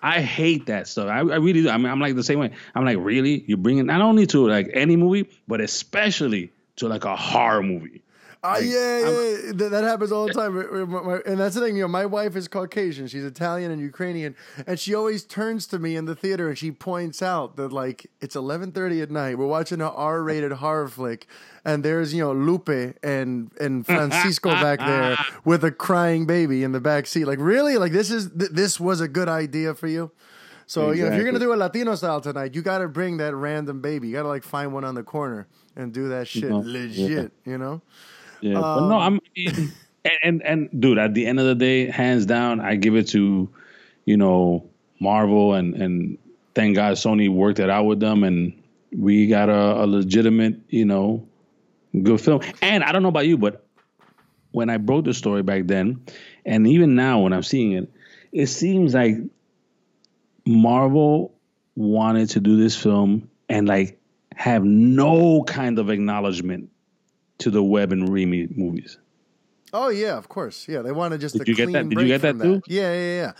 I hate that stuff. I really do. I mean, I'm the same way. I'm really? You're bringing not only to any movie, but especially to a horror movie. That happens all the time. And that's the thing, my wife is Caucasian. She's Italian and Ukrainian. And she always turns to me in the theater and she points out that, it's 11:30 at night. We're watching an R-rated horror flick. And there's, Lupe and Francisco back there with a crying baby in the back seat. Really? This was a good idea for you? So, exactly. If you're going to do a Latino style tonight, you got to bring that random baby. You got to, find one on the corner and do that shit legit, Yeah, but no, and dude, at the end of the day, hands down, I give it to, Marvel and thank God Sony worked it out with them, and we got a legitimate, good film. And I don't know about you, but when I broke the story back then, and even now when I'm seeing it, it seems like Marvel wanted to do this film and have no kind of acknowledgement to the Webb and Raimi movies. Oh, yeah, of course. Yeah, they wanted just a clean break. Did you get that too? Yeah.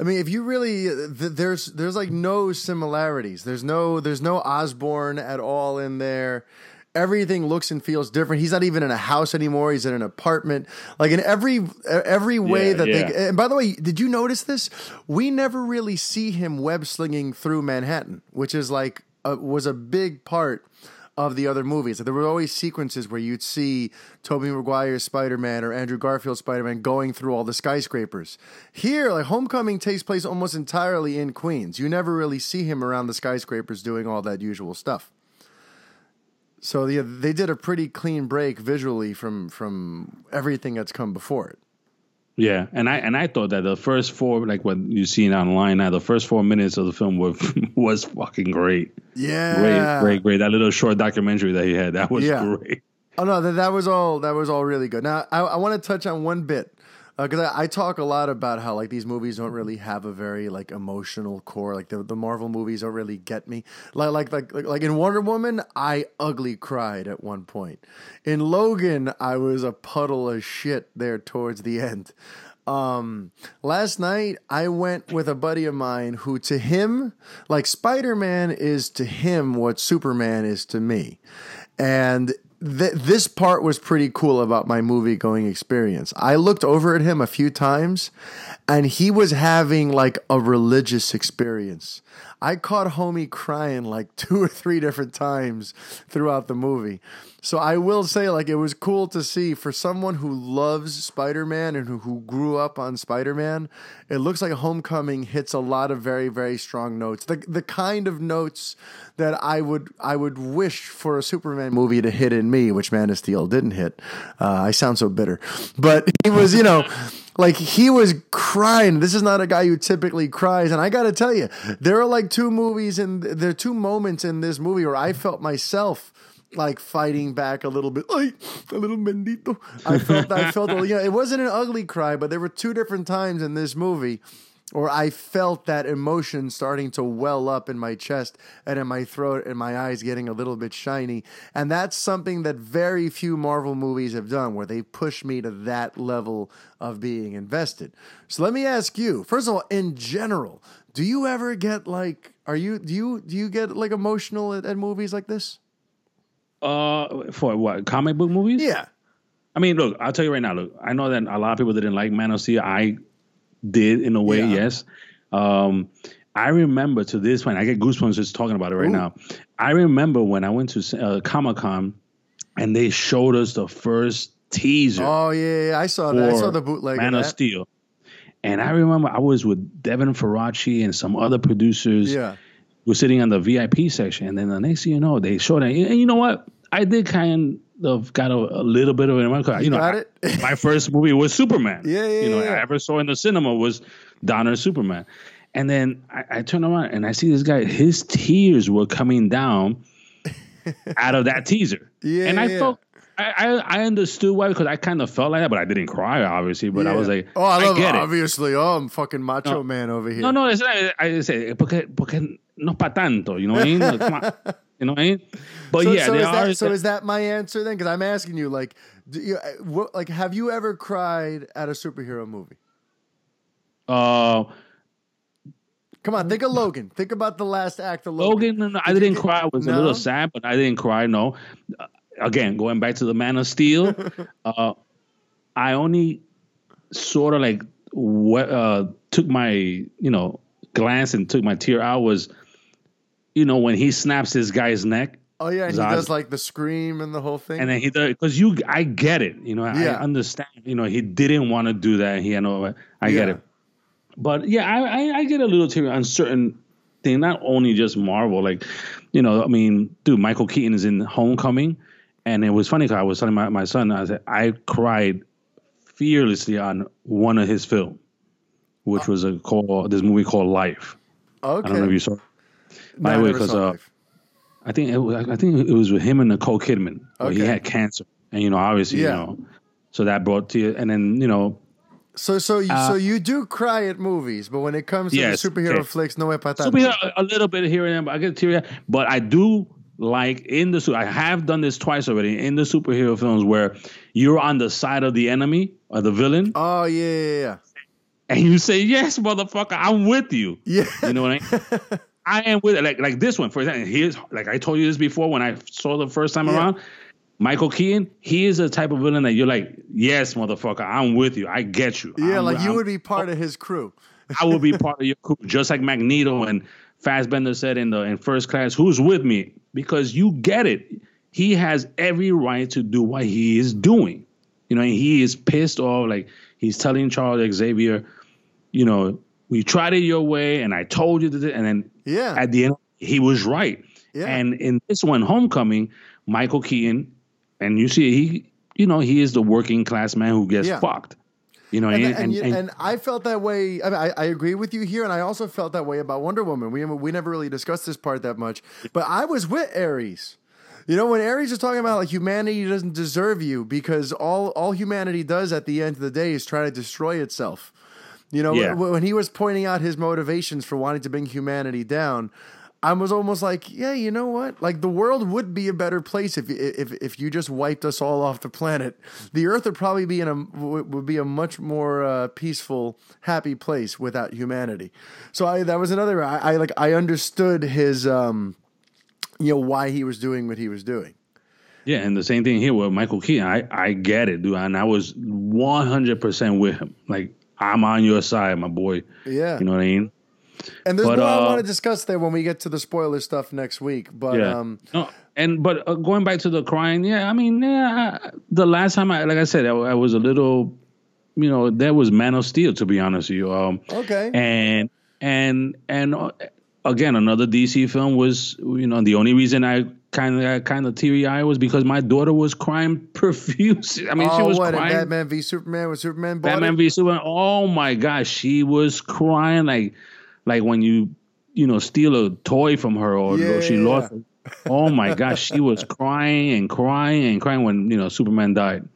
I mean, if you really... There's no similarities. There's no Osborn at all in there. Everything looks and feels different. He's not even in a house anymore. He's in an apartment. In every way they... And by the way, did you notice this? We never really see him web-slinging through Manhattan, which is was a big part of the other movies. There were always sequences where you'd see Tobey Maguire's Spider-Man or Andrew Garfield's Spider-Man going through all the skyscrapers. Here, Homecoming takes place almost entirely in Queens. You never really see him around the skyscrapers doing all that usual stuff. So they did a pretty clean break visually from everything that's come before it. Yeah, and I thought that the first four, what you've seen online now, the first 4 minutes of the film was fucking great. Yeah, great. That little short documentary that he had, that was great. Oh no, that was all really good. Now I want to touch on one bit because I talk a lot about how these movies don't really have a very emotional core. The Marvel movies don't really get me. Like in Wonder Woman, I ugly cried at one point. In Logan, I was a puddle of shit there towards the end. Last night I went with a buddy of mine who to him, Spider-Man is to him what Superman is to me. And this part was pretty cool about my movie-going experience. I looked over at him a few times, and he was having, a religious experience. I caught homie crying, 2 or 3 different times throughout the movie. So I will say, it was cool to see for someone who loves Spider-Man and who grew up on Spider-Man, it looks like Homecoming hits a lot of very, very strong notes. The kind of notes that I would wish for a Superman movie to hit in me, which Man of Steel didn't hit. I sound so bitter. But he was, he was crying. This is not a guy who typically cries. And I got to tell you, there are 2 moments in this movie where I felt myself fighting back a little bit, a little bendito. I felt, it wasn't an ugly cry, but there were 2 different times in this movie where I felt that emotion starting to well up in my chest and in my throat and my eyes getting a little bit shiny. And that's something that very few Marvel movies have done, where they push me to that level of being invested. So let me ask you, first of all, in general, do you ever get do you get emotional at movies like this? For what, comic book movies? Yeah. I mean, look, I'll tell you right now, look, I know that a lot of people didn't like Man of Steel. I did in a way, yes. I remember to this point, I get goosebumps just talking about it right now. I remember when I went to Comic-Con and they showed us the first teaser. Oh, yeah, I saw that. I saw the bootleg Man of Steel. And I remember I was with Devin Faraci and some other producers. Yeah. We're sitting on the VIP section, and then the next thing you know, they showed it. And you know what? I did kind of got a little bit of it in my car. My first movie was Superman. I ever saw in the cinema was Donner Superman. And then I turned around, and I see this guy. His tears were coming down out of that teaser. Yeah, and I felt I understood why, because I kind of felt like that, but I didn't cry, obviously. But yeah. I was like, oh, I love it. Obviously. Oh, I'm fucking macho man over here. No, it's not. I say, porque no pa tanto, you know what I mean? Like, come on. You know what I mean? But so, yeah. So is that my answer then? Because I'm asking you, like, have you ever cried at a superhero movie? Come on, think of Logan. Think about the last act of Logan. No, I didn't cry. I was a little sad, but I didn't cry, no. Again, going back to the Man of Steel, I only sort of like took my, glance and took my tear out was, when he snaps this guy's neck. Oh, yeah, and he does like the scream and the whole thing. And then he does, because I get it. I understand. He didn't want to do that. I get it. But yeah, I get a little teary on certain things, not only just Marvel. Like, Michael Keaton is in Homecoming, and it was funny because I was telling my son, I said I cried fearlessly on one of his films, which was this movie called Life. Okay, I don't know if you saw it. By the way, because I think it was with him and Nicole Kidman. Okay. He had cancer, and obviously, so that brought tears, and then So you do cry at movies, but when it comes to the superhero flicks, no way patata. Superhero, a little bit here and there, but I get teary. But I do like I have done this twice already in the superhero films where you're on the side of the enemy or the villain. Oh yeah. And you say, yes, motherfucker, I'm with you. Yeah. You know what I mean? I am with it. Like this one, for example. Here's like I told you this before when I saw the first time around. Michael Keaton, he is a type of villain that you're like, yes, motherfucker, I'm with you. I get you. Yeah, you would be part of his crew. I would be part of your crew, just like Magneto and Fassbender said in First Class, who's with me? Because you get it. He has every right to do what he is doing. And he is pissed off. Like, he's telling Charles Xavier, we tried it your way, and I told you to do it. And then at the end, he was right. Yeah. And in this one, Homecoming, Michael Keaton, and you see, he is the working class man who gets fucked. And I felt that way. I mean, I agree with you here, and I also felt that way about Wonder Woman. We never really discussed this part that much, but I was with Ares. When Ares is talking about like humanity doesn't deserve you because all humanity does at the end of the day is try to destroy itself. When he was pointing out his motivations for wanting to bring humanity down, I was almost like, yeah, you know what? Like the world would be a better place if you just wiped us all off the planet. The Earth would probably be a much more peaceful, happy place without humanity. So that was another. I understood his, why he was doing what he was doing. Yeah, and the same thing here with Michael Keaton. I get it, dude, and I was 100% with him. Like I'm on your side, my boy. Yeah, you know what I mean. And there's more I want to discuss there when we get to the spoiler stuff next week. But going back to the crying, the last time I was a little, that was Man of Steel, to be honest with you. Okay. And again, another DC film was, the only reason I kind of teary-eyed was because my daughter was crying profusely. I mean, she was crying. Batman v Superman was Superman. Batman v Superman. Oh my gosh, she was crying like when you steal a toy from her or she lost it. Oh, my gosh. She was crying when, Superman died.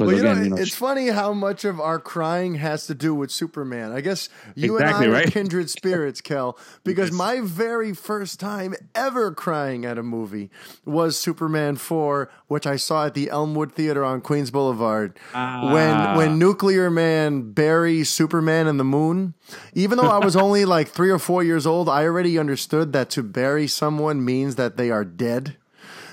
Well, it's funny how much of our crying has to do with Superman. I guess you exactly, and I are kindred spirits, Kel, because my very first time ever crying at a movie was Superman 4, which I saw at the Elmwood Theater on Queens Boulevard. When Nuclear Man buries Superman in the moon, even though I was only like 3 or 4 years old, I already understood that to bury someone means that they are dead.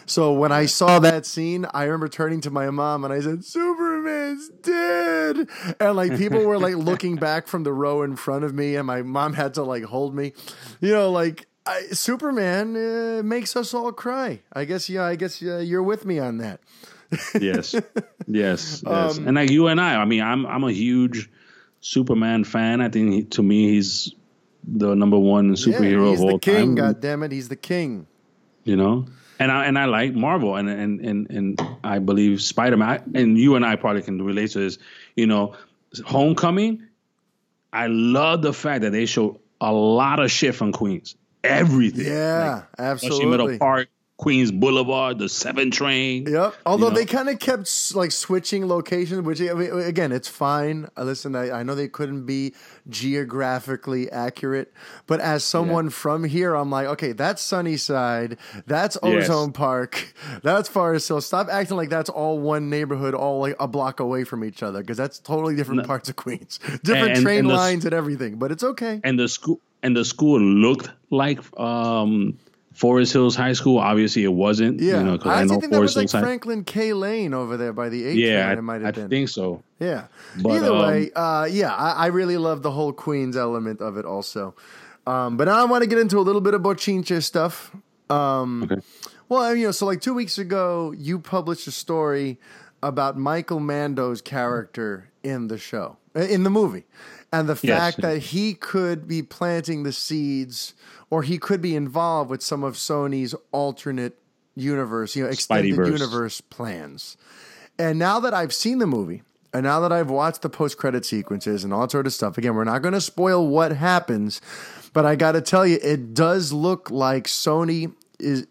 So when I saw that scene, I remember turning to my mom and I said, Superman's dead. And like people were like looking back from the row in front of me and my mom had to like hold me, Superman makes us all cry. I guess you're with me on that. Yes. And like you and I'm a huge Superman fan. I think to me, he's the number one superhero of all time. He's the king, goddammit. He's the king. And I like Marvel and I believe Spider-Man, and you and I probably can relate to this, Homecoming. I love the fact that they show a lot of shit from Queens, everything. Yeah, absolutely. Middle Park, Queens Boulevard, the 7 train. Yep. Although they kind of kept like switching locations, which, I mean, again, it's fine. Listen, I know they couldn't be geographically accurate, but as someone from here, I'm like, okay, that's Sunnyside, that's Ozone Park, that's Forest Hill. Stop acting like that's all one neighborhood, all like a block away from each other, because that's totally different parts of Queens, different train lines and everything. But it's okay. And the school looked like Forest Hills High School. Obviously, it wasn't. Yeah, you know, I think that was like Franklin K. Lane over there by the 8th. Yeah, it might have been. I think so. Yeah. But, either way, I really love the whole Queens element of it also. But now I want to get into a little bit of Bochinche stuff. Okay. Well, so like 2 weeks ago, you published a story about Michael Mando's character in the movie, and the fact that he could be planting the seeds, or he could be involved with some of Sony's alternate universe, extended universe plans. And now that I've seen the movie, and now that I've watched the post-credit sequences and all that sort of stuff, again, we're not going to spoil what happens, but I got to tell you, it does look like Sony is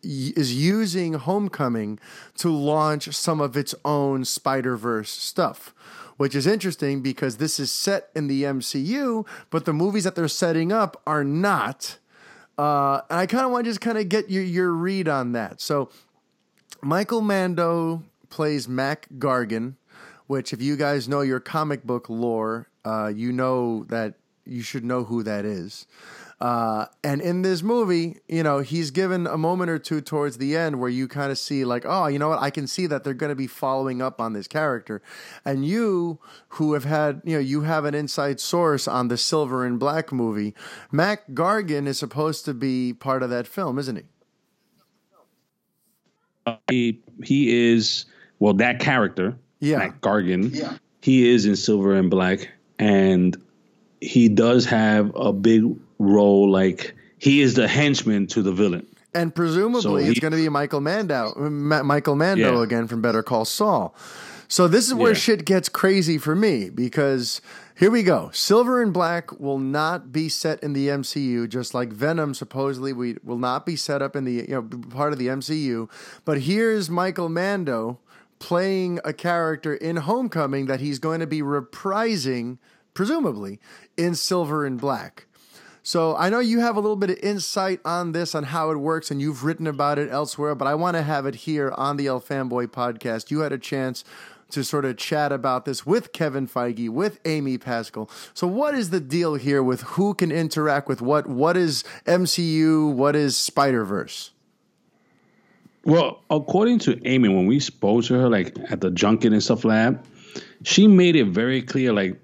using Homecoming to launch some of its own Spider-Verse stuff, which is interesting because this is set in the MCU, but the movies that they're setting up are not. And I kind of want to just kind of get your read on that. So Michael Mando plays Mac Gargan, which if you guys know your comic book lore, you know that you should know who that is. And in this movie, he's given a moment or two towards the end where you kind of see like, oh, you know what? I can see that they're going to be following up on this character. And you who have had, you have an inside source on the Silver and Black movie. Mac Gargan is supposed to be part of that film, isn't he? He is, well, that character, Mac Gargan, he is in Silver and Black, and he does have a big role, like he is the henchman to the villain, and presumably it's going to be Michael Mando again from Better Call Saul. So this is where shit gets crazy for me, because here we go. Silver and Black will not be set in the MCU, just like Venom supposedly will not be set up in the part of the MCU. But here's Michael Mando playing a character in Homecoming that he's going to be reprising, presumably in Silver and Black. So I know you have a little bit of insight on this, on how it works, and you've written about it elsewhere, but I want to have it here on the El Fanboy podcast. You had a chance to sort of chat about this with Kevin Feige, with Amy Pascal. So what is the deal here with who can interact with what? What is MCU? What is Spider-Verse? Well, according to Amy, when we spoke to her, like at the junket and stuff like that, she made it very clear, like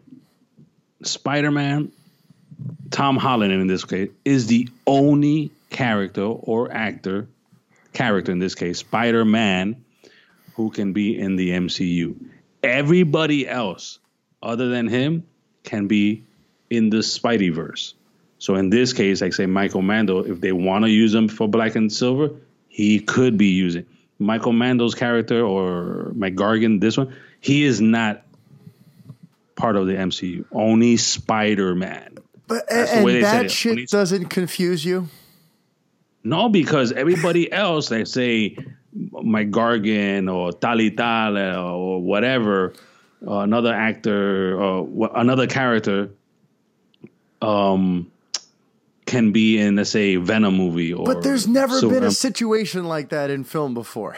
Spider-Man, Tom Holland in this case, is the only character or character in this case, Spider-Man, who can be in the MCU. Everybody else other than him can be in the Spideyverse. So in this case, like say Michael Mando, if they want to use him for Black and Silver, he could be using Michael Mando's character, or Mac Gargan, this one, he is not part of the MCU. Only Spider-Man. But, and that shit doesn't confuse you? No, because everybody else, like say Mike Gargan or Tali or whatever, another actor or another character can be in, let's say, Venom movie. Or but there's never been a situation like that in film before,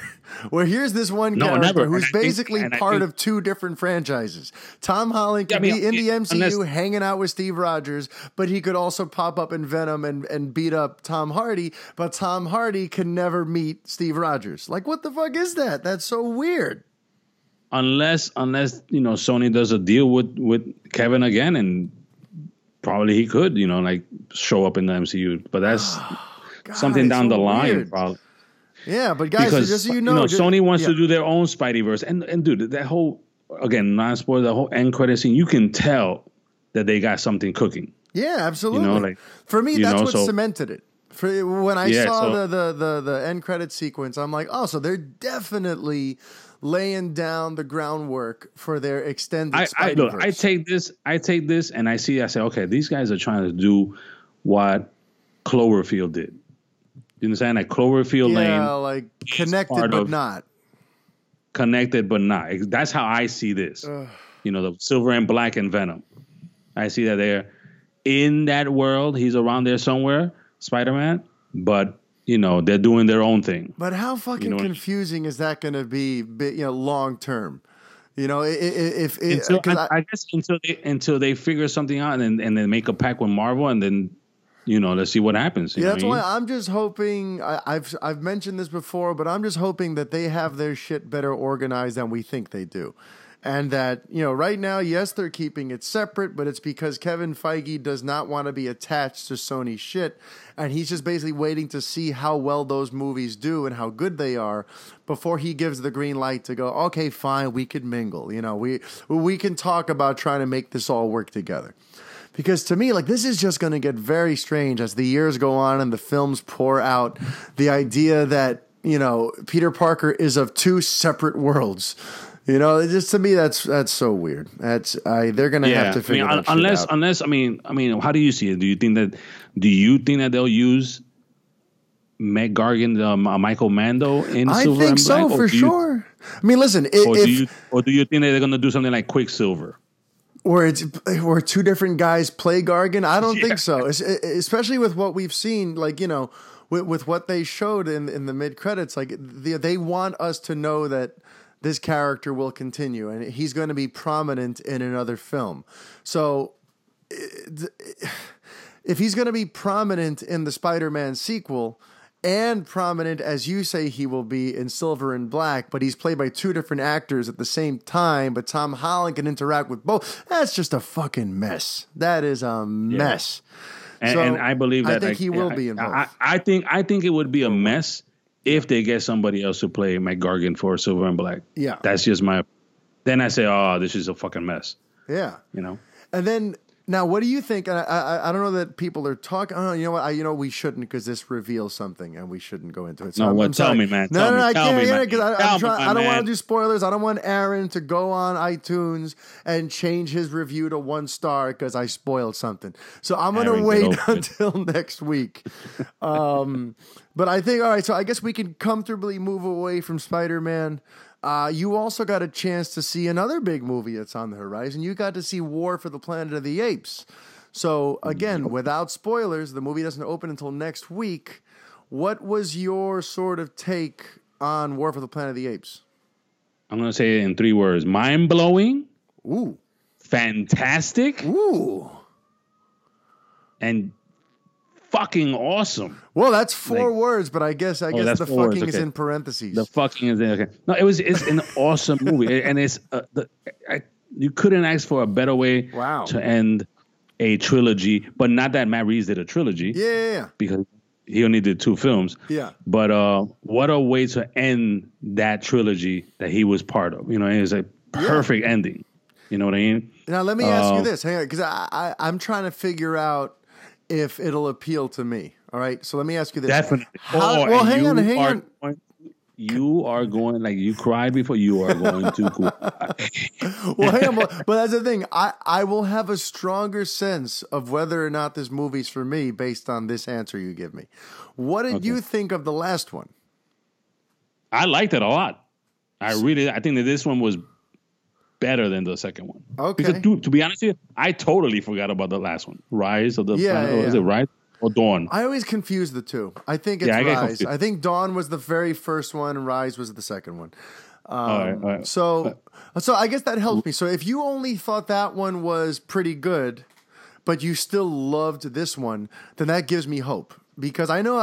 where here's this one character who's basically part of two different franchises. Tom Holland could be in the MCU hanging out with Steve Rogers, but he could also pop up in Venom and beat up Tom Hardy, but Tom Hardy can never meet Steve Rogers. Like, what the fuck is that? That's so weird. Unless Sony does a deal with Kevin again, and probably he could, like show up in the MCU, but that's something down the line. Weird. Probably. Yeah, but guys, because, just so Sony wants to do their own Spideyverse, and dude, that whole non-spoiler, the whole end credit scene, you can tell that they got something cooking. Yeah, absolutely. For me, that's what cemented it. When I saw the end credit sequence, I'm like, oh, so they're definitely laying down the groundwork for their extended Spider-Verse. I take this, and I say, okay, these guys are trying to do what Cloverfield did. You understand? Like Cloverfield Lane. Yeah, like connected but not. Connected but not. That's how I see this. You know, the Silver and Black and Venom. I see that they're in that world. He's around there somewhere, Spider-Man. But, you know, they're doing their own thing. But how fucking confusing is that going to be, you know, long term? You know, until they figure something out and then make a pact with Marvel and then, you know, let's see what happens. Yeah, that's why I'm just hoping, I've mentioned this before, but I'm just hoping that they have their shit better organized than we think they do. And that, you know, right now, yes, they're keeping it separate, but it's because Kevin Feige does not want to be attached to Sony's shit. And he's just basically waiting to see how well those movies do and how good they are before he gives the green light to go, okay, fine, we could mingle. You know, we can talk about trying to make this all work together. Because to me, like, this is just going to get very strange as the years go on and the films pour out. The idea that, you know, Peter Parker is of two separate worlds. You know, just to me, that's so weird. They're gonna have to figure that shit out. Unless, how do you see it? Do you think that they'll use Mac Gargan, Michael Mando in Silver and Black? I think so, for sure. I mean, listen, do you think that they're gonna do something like Quicksilver? Where two different guys play Gargan? I don't think so. Especially with what we've seen, like, you know, with what they showed in the mid credits, like they want us to know that this character will continue, and he's going to be prominent in another film. So if he's going to be prominent in the Spider-Man sequel and prominent, as you say he will be, in Silver and Black, but he's played by two different actors at the same time, but Tom Holland can interact with both, that's just a fucking mess. That is a mess. And I believe that. I think he will be involved. I think it would be a mess if they get somebody else to play Mac Gargan for Silver and Black. Yeah. That's just my... Then I say, oh, this is a fucking mess. Yeah. You know? And then, now, what do you think? And I don't know that people are talking... Oh, you know what? We shouldn't, because this reveals something, and we shouldn't go into it. So tell me, man. No, I can't hear it, because I don't want to do spoilers. I don't want Aaron to go on iTunes and change his review to 1 star, because I spoiled something. So I'm going to wait until next week. But I think, all right, so I guess we can comfortably move away from Spider-Man. You also got a chance to see another big movie that's on the horizon. You got to see War for the Planet of the Apes. So, again, without spoilers, the movie doesn't open until next week. What was your sort of take on War for the Planet of the Apes? I'm going to say it in 3 words. Mind-blowing. Ooh. Fantastic. Ooh. And fucking awesome. Well, that's 4 words, but I guess the fucking is in parentheses. The fucking is there. Okay. No, it's an awesome movie, and it's you couldn't ask for a better way to end a trilogy. But not that Matt Reeves did a trilogy, because he only did 2 films. Yeah, but what a way to end that trilogy that he was part of. You know, it was a perfect ending. You know what I mean? Now let me ask you this. Hang on, because I'm trying to figure out if it'll appeal to me. All right. So let me ask you this. Definitely. Hang on. You are going, like, you cried before, you are going to cry. Well, hang on. But that's the thing. I will have a stronger sense of whether or not this movie's for me based on this answer you give me. What did you think of the last one? I liked it a lot. I think that this one was better than the second one. Okay. Because to be honest with you, I totally forgot about the last one. Rise of the Planet. Yeah. Is it Rise or Dawn? I always confuse the two. I think it's Rise. I think Dawn was the very first one and Rise was the second one. All right. So I guess that helped me. So if you only thought that one was pretty good, but you still loved this one, then that gives me hope. Because I know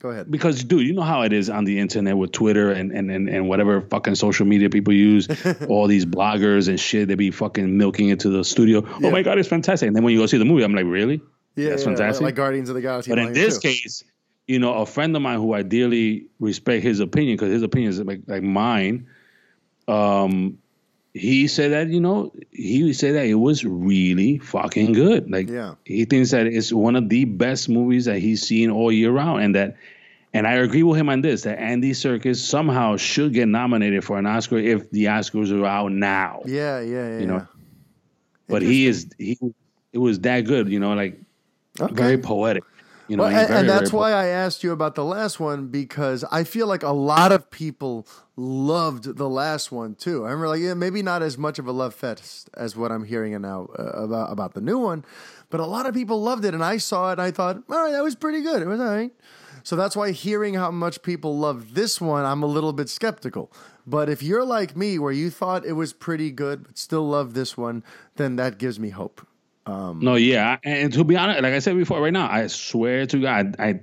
Go ahead. Because, dude, you know how it is on the internet with Twitter and whatever fucking social media people use, all these bloggers and shit, they be fucking milking it to the studio. Yeah. Oh, my God, it's fantastic. And then when you go see the movie, I'm like, really? Yeah, that's fantastic. Like Guardians of the Galaxy. But in this case, you know, a friend of mine who I dearly respect his opinion, because his opinion is like mine, he said that, you know, he said that it was really fucking good. Like, he thinks that it's one of the best movies that he's seen all year round. And I agree with him on this, that Andy Serkis somehow should get nominated for an Oscar if the Oscars are out now. Yeah. You know, but it was that good, you know, like, very poetic. You know, well, and that's why I asked you about the last one, because I feel like a lot of people loved the last one too. I remember, like, yeah, maybe not as much of a love fest as what I'm hearing now about the new one, but a lot of people loved it, and I saw it and I thought, all right, that was pretty good. It was all right. So that's why hearing how much people love this one, I'm a little bit skeptical. But if you're like me, where you thought it was pretty good but still love this one, then that gives me hope. No, yeah. And to be honest, like I said before, right now, I swear to God, I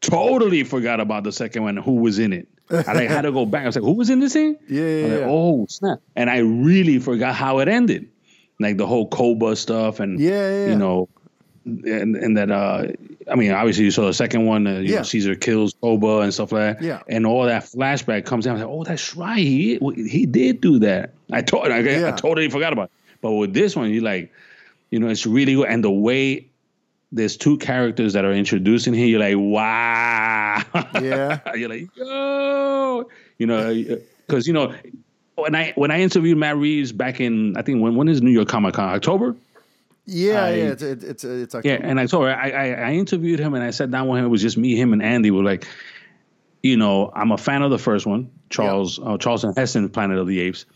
totally forgot about the second one, who was in it. I like, had to go back. I was like, who was in this thing? Yeah. Like, oh, snap. And I really forgot how it ended. Like the whole Koba stuff and, you know, and that, I mean, obviously you saw the second one, you know, Caesar kills Koba and stuff like that. Yeah. And all that flashback comes in. I was like, oh, that's right. He did do that. I totally forgot about it. But with this one, you're like, you know, it's really good. And the way there's two characters that are introduced in here, you're like, wow. Yeah. You're like, yo. You know, because, you know, when I interviewed Matt Reeves back in, I think, when is New York Comic Con? October? It's October. Yeah, and October. I interviewed him and I sat down with him. It was just me, him, and Andy. We're like, you know, I'm a fan of the first one, Charlton Heston's Planet of the Apes.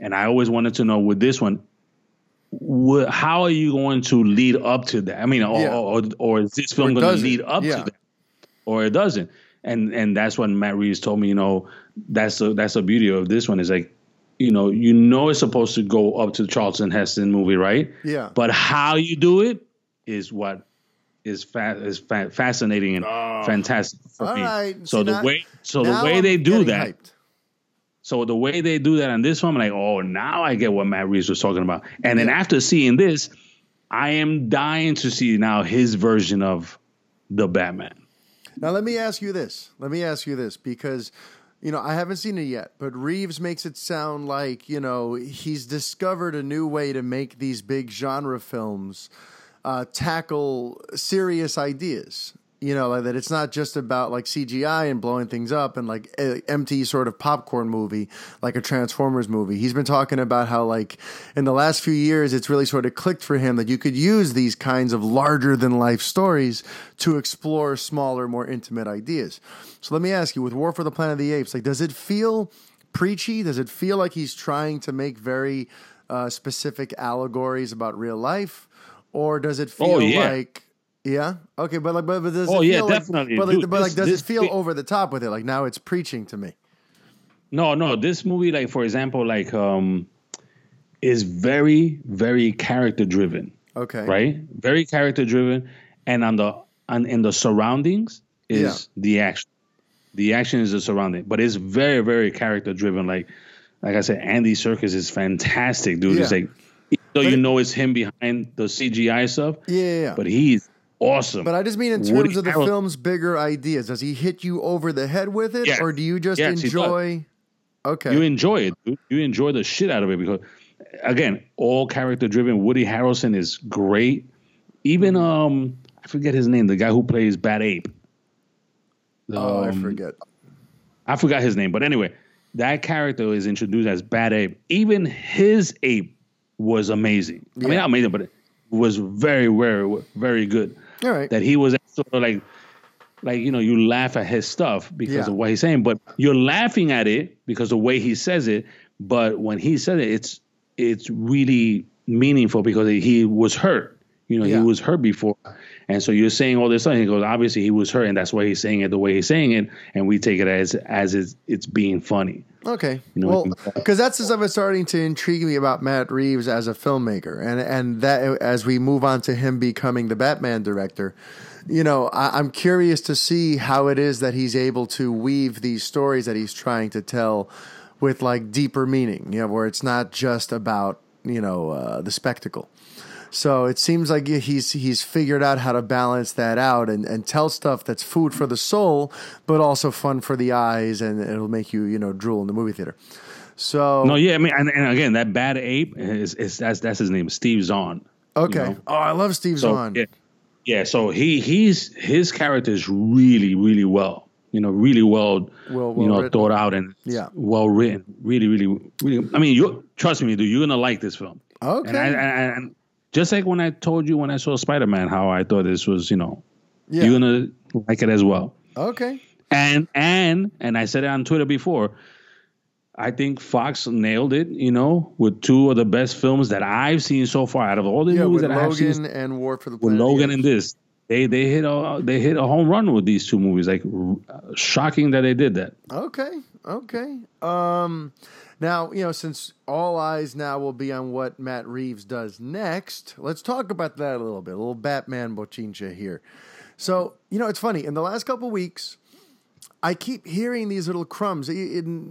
And I always wanted to know with this one, how are you going to lead up to that? I mean, or is this film going to lead up to that, or it doesn't? And that's what Matt Reeves told me. You know, that's the beauty of this one is like, you know, it's supposed to go up to the Charlton Heston movie, right? Yeah. But how you do it is what is fascinating and fantastic for me. Right. So the way they do that on this one, I'm like, oh, now I get what Matt Reeves was talking about. And then after seeing this, I am dying to see now his version of the Batman. Now, let me ask you this, because, you know, I haven't seen it yet, but Reeves makes it sound like, you know, he's discovered a new way to make these big genre films tackle serious ideas. You know, like that it's not just about like CGI and blowing things up and like an empty sort of popcorn movie, like a Transformers movie. He's been talking about how like in the last few years, it's really sort of clicked for him that you could use these kinds of larger than life stories to explore smaller, more intimate ideas. So let me ask you, with War for the Planet of the Apes, like, does it feel preachy? Does it feel like he's trying to make very specific allegories about real life? Or does it feel like... Yeah. Okay. But like, but does it feel definitely. Like, does it feel over the top with it? Like now it's preaching to me. No. This movie, like for example, like is very, very character driven. Okay. Right. Very character driven, and in the surroundings is the action. The action is the surrounding, but it's very, very character driven. Like I said, Andy Serkis is fantastic, dude. Yeah. It's like, so you know, it's him behind the CGI stuff. Yeah. But he's awesome. But I just mean in terms of the film's bigger ideas. Does he hit you over the head with it? Yes. Or do you just enjoy? Okay. You enjoy it, dude. You enjoy the shit out of it because, again, all character driven. Woody Harrelson is great. Even, I forget his name, the guy who plays Bad Ape. I forgot his name. But anyway, that character is introduced as Bad Ape. Even his ape was amazing. Yeah. I mean, not amazing, but it was very, very, very good. All right. That he was sort of like, you know, you laugh at his stuff because of what he's saying, but you're laughing at it because the way he says it. But when he said it, it's really meaningful because he was hurt. You know, he was hurt before. And so you're saying all this stuff. And he goes, obviously he was hurt, and that's why he's saying it the way he's saying it. And we take it as it's being funny. Okay. You know, well, because that's the stuff that's starting to intrigue me about Matt Reeves as a filmmaker. And that as we move on to him becoming the Batman director, you know, I'm curious to see how it is that he's able to weave these stories that he's trying to tell with like deeper meaning, you know, where it's not just about, you know, the spectacle. So it seems like he's figured out how to balance that out and tell stuff that's food for the soul, but also fun for the eyes, and it'll make you, you know, drool in the movie theater. So no, yeah, I mean, and again, that Bad Ape is that's his name, Steve Zahn. Okay, you know? Oh, I love Steve Zahn. Yeah. So his character is really, really well. You know, really well you know, written. Thought out and well written. Really, really, really. I mean, you trust me, dude. You're gonna like this film. Okay. And just like when I told you when I saw Spider-Man, how I thought this was, you know, Yeah. You're going to like it as well. Okay. And I said it on Twitter before, I think Fox nailed it, you know, with two of the best films that I've seen so far out of all the movies that I've seen. With Logan and War for the Planet. With Logan and this. They hit a home run with these two movies. Like, shocking that they did that. Okay. Now, you know, since all eyes now will be on what Matt Reeves does next, let's talk about that a little bit. A little Batman bochincha here. So, you know, it's funny. In the last couple of weeks, I keep hearing these little crumbs. So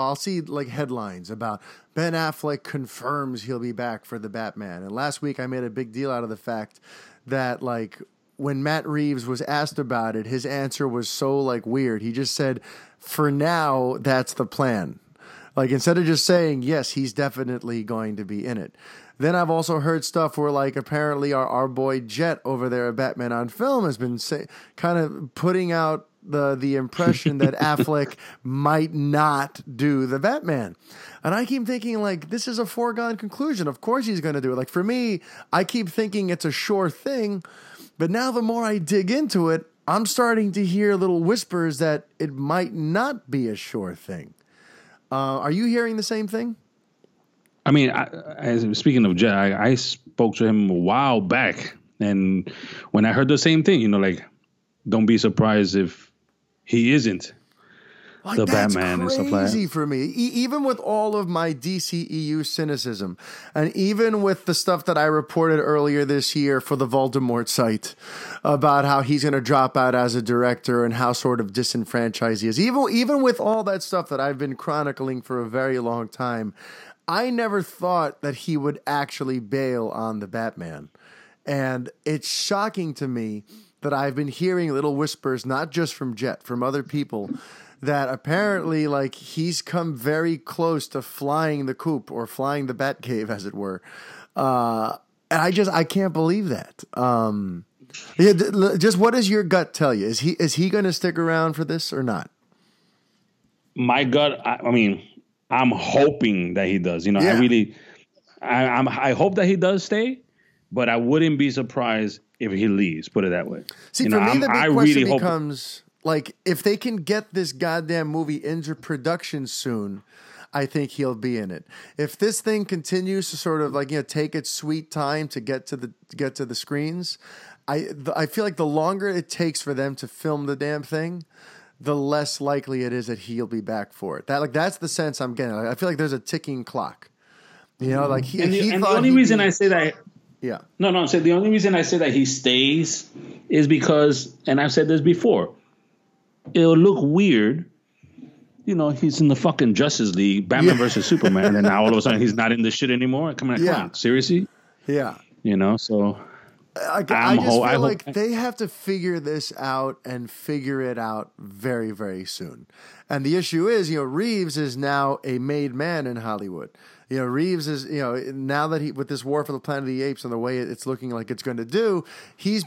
I'll see like headlines about Ben Affleck confirms he'll be back for the Batman. And last week I made a big deal out of the fact that like when Matt Reeves was asked about it, his answer was so like weird. He just said, "For now, that's the plan." Like instead of just saying, yes, he's definitely going to be in it. Then I've also heard stuff where, like, apparently our boy Jet over there at Batman on Film has been kind of putting out the impression that Affleck might not do the Batman. And I keep thinking, like, this is a foregone conclusion. Of course he's going to do it. Like, for me, I keep thinking it's a sure thing. But now the more I dig into it, I'm starting to hear little whispers that it might not be a sure thing. Are you hearing the same thing? I mean, speaking of Jet, I spoke to him a while back, and when I heard the same thing, you know, like, don't be surprised if he isn't the Batman and stuff like that. That's crazy for me. Even with all of my DCEU cynicism, and even with the stuff that I reported earlier this year for the Voldemort site about how he's going to drop out as a director and how sort of disenfranchised he is, even with all that stuff that I've been chronicling for a very long time, I never thought that he would actually bail on the Batman. And it's shocking to me that I've been hearing little whispers, not just from Jet, from other people, that apparently like he's come very close to flying the coop or flying the Batcave, as it were. And I can't believe that. Just what does your gut tell you? Is he going to stick around for this or not? My gut, I mean... I'm hoping that he does. You know, yeah. I hope that he does stay, but I wouldn't be surprised if he leaves. Put it that way. See, you for know, me, the big question really becomes like if they can get this goddamn movie into production soon, I think he'll be in it. If this thing continues to sort of like, you know, take its sweet time to get to the screens, I feel like the longer it takes for them to film the damn thing, the less likely it is that he'll be back for it. That's the sense I'm getting. Like, I feel like there's a ticking clock. You know, like the only reason I say that he stays is because, and I've said this before, it'll look weird. You know, he's in the fucking Justice League, Batman versus Superman, and now all of a sudden he's not in this shit anymore. Come on, seriously? Yeah. You know, so I just feel like they have to figure this out and figure it out very, very soon. And the issue is, you know, Reeves is now a made man in Hollywood. You know, Reeves is, you know, now that with this War for the Planet of the Apes and the way it's looking like it's going to do, he's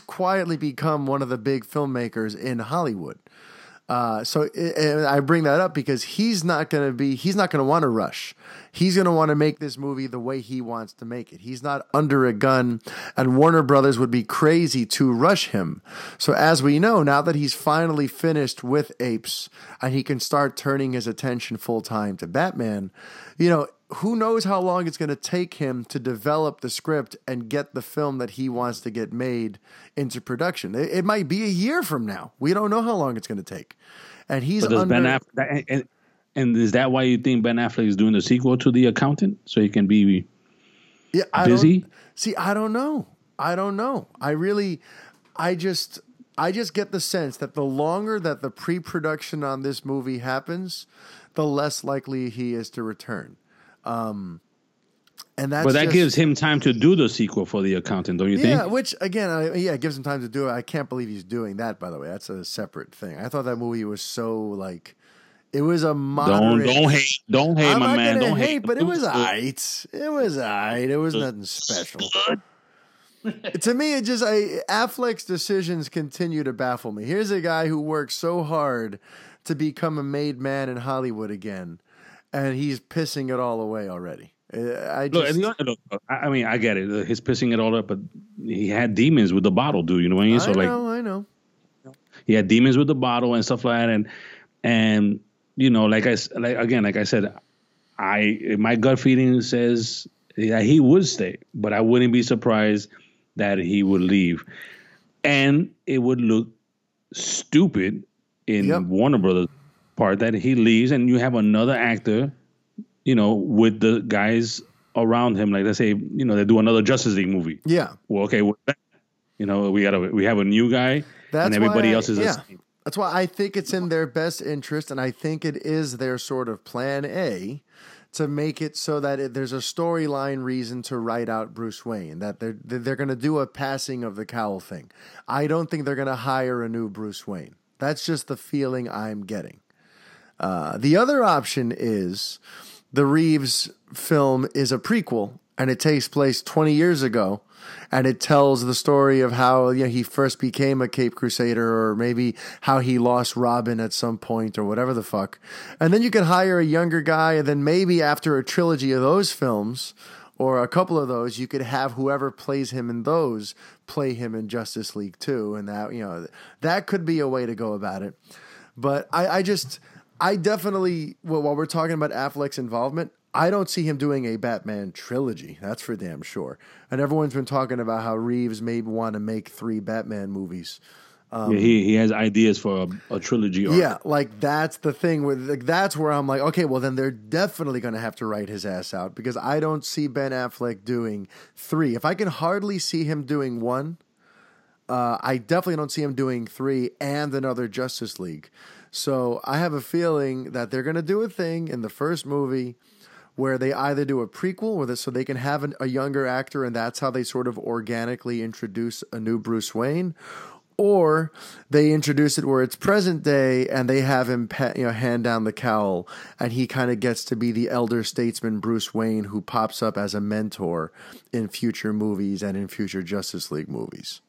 quietly become one of the big filmmakers in Hollywood. So I bring that up because he's not going to want to rush. He's going to want to make this movie the way he wants to make it. He's not under a gun, and Warner Brothers would be crazy to rush him. So as we know, now that he's finally finished with Apes and he can start turning his attention full time to Batman, you know, who knows how long it's going to take him to develop the script and get the film that he wants to get made into production. It might be a year from now. We don't know how long it's going to take. And he's and is that why you think Ben Affleck is doing the sequel to The Accountant? So he can be busy? I don't know. I just get the sense that the longer that the pre-production on this movie happens, the less likely he is to return. But that gives him time to do the sequel for The Accountant, don't you think? Yeah, which again, it gives him time to do it. I can't believe he's doing that, by the way. That's a separate thing. I thought that movie was so like, it was a moderate. Don't hate, I'm my man. Don't hate, but it was aight. It was nothing special. To me, it just Affleck's decisions continue to baffle me. Here's a guy who worked so hard to become a made man in Hollywood again. and he's pissing it all away already. I mean, I get it. He's pissing it all up, but he had demons with the bottle, dude. You know what I mean? I know. He had demons with the bottle and stuff like that, and you know, like I said, my gut feeling says that he would stay, but I wouldn't be surprised that he would leave, and it would look stupid in Warner Brothers' part that he leaves, and you have another actor. You know, with the guys around him, like let's say, you know, they do another Justice League movie. Yeah. Well, okay. Well, you know, we have a new guy, and everybody else is the same. That's why I think it's in their best interest, and I think it is their sort of plan A to make it so that there's a storyline reason to write out Bruce Wayne. That they're going to do a passing of the cowl thing. I don't think they're going to hire a new Bruce Wayne. That's just the feeling I'm getting. The other option is. The Reeves film is a prequel, and it takes place 20 years ago, and it tells the story of how he first became a Cape Crusader, or maybe how he lost Robin at some point, or whatever the fuck. And then you could hire a younger guy, and then maybe after a trilogy of those films, or a couple of those, you could have whoever plays him in those play him in Justice League 2, and that could be a way to go about it. But I definitely, while we're talking about Affleck's involvement, I don't see him doing a Batman trilogy. That's for damn sure. And everyone's been talking about how Reeves may want to make 3 Batman movies. He has ideas for a trilogy arc. Yeah, like that's the thing. That's where I'm like, okay, well then they're definitely going to have to write his ass out because I don't see Ben Affleck doing 3. If I can hardly see him doing 1, I definitely don't see him doing 3 and another Justice League. So I have a feeling that they're going to do a thing in the first movie where they either do a prequel with it so they can have a younger actor and that's how they sort of organically introduce a new Bruce Wayne, or they introduce it where it's present day and they have him hand down the cowl and he kind of gets to be the elder statesman Bruce Wayne who pops up as a mentor in future movies and in future Justice League movies.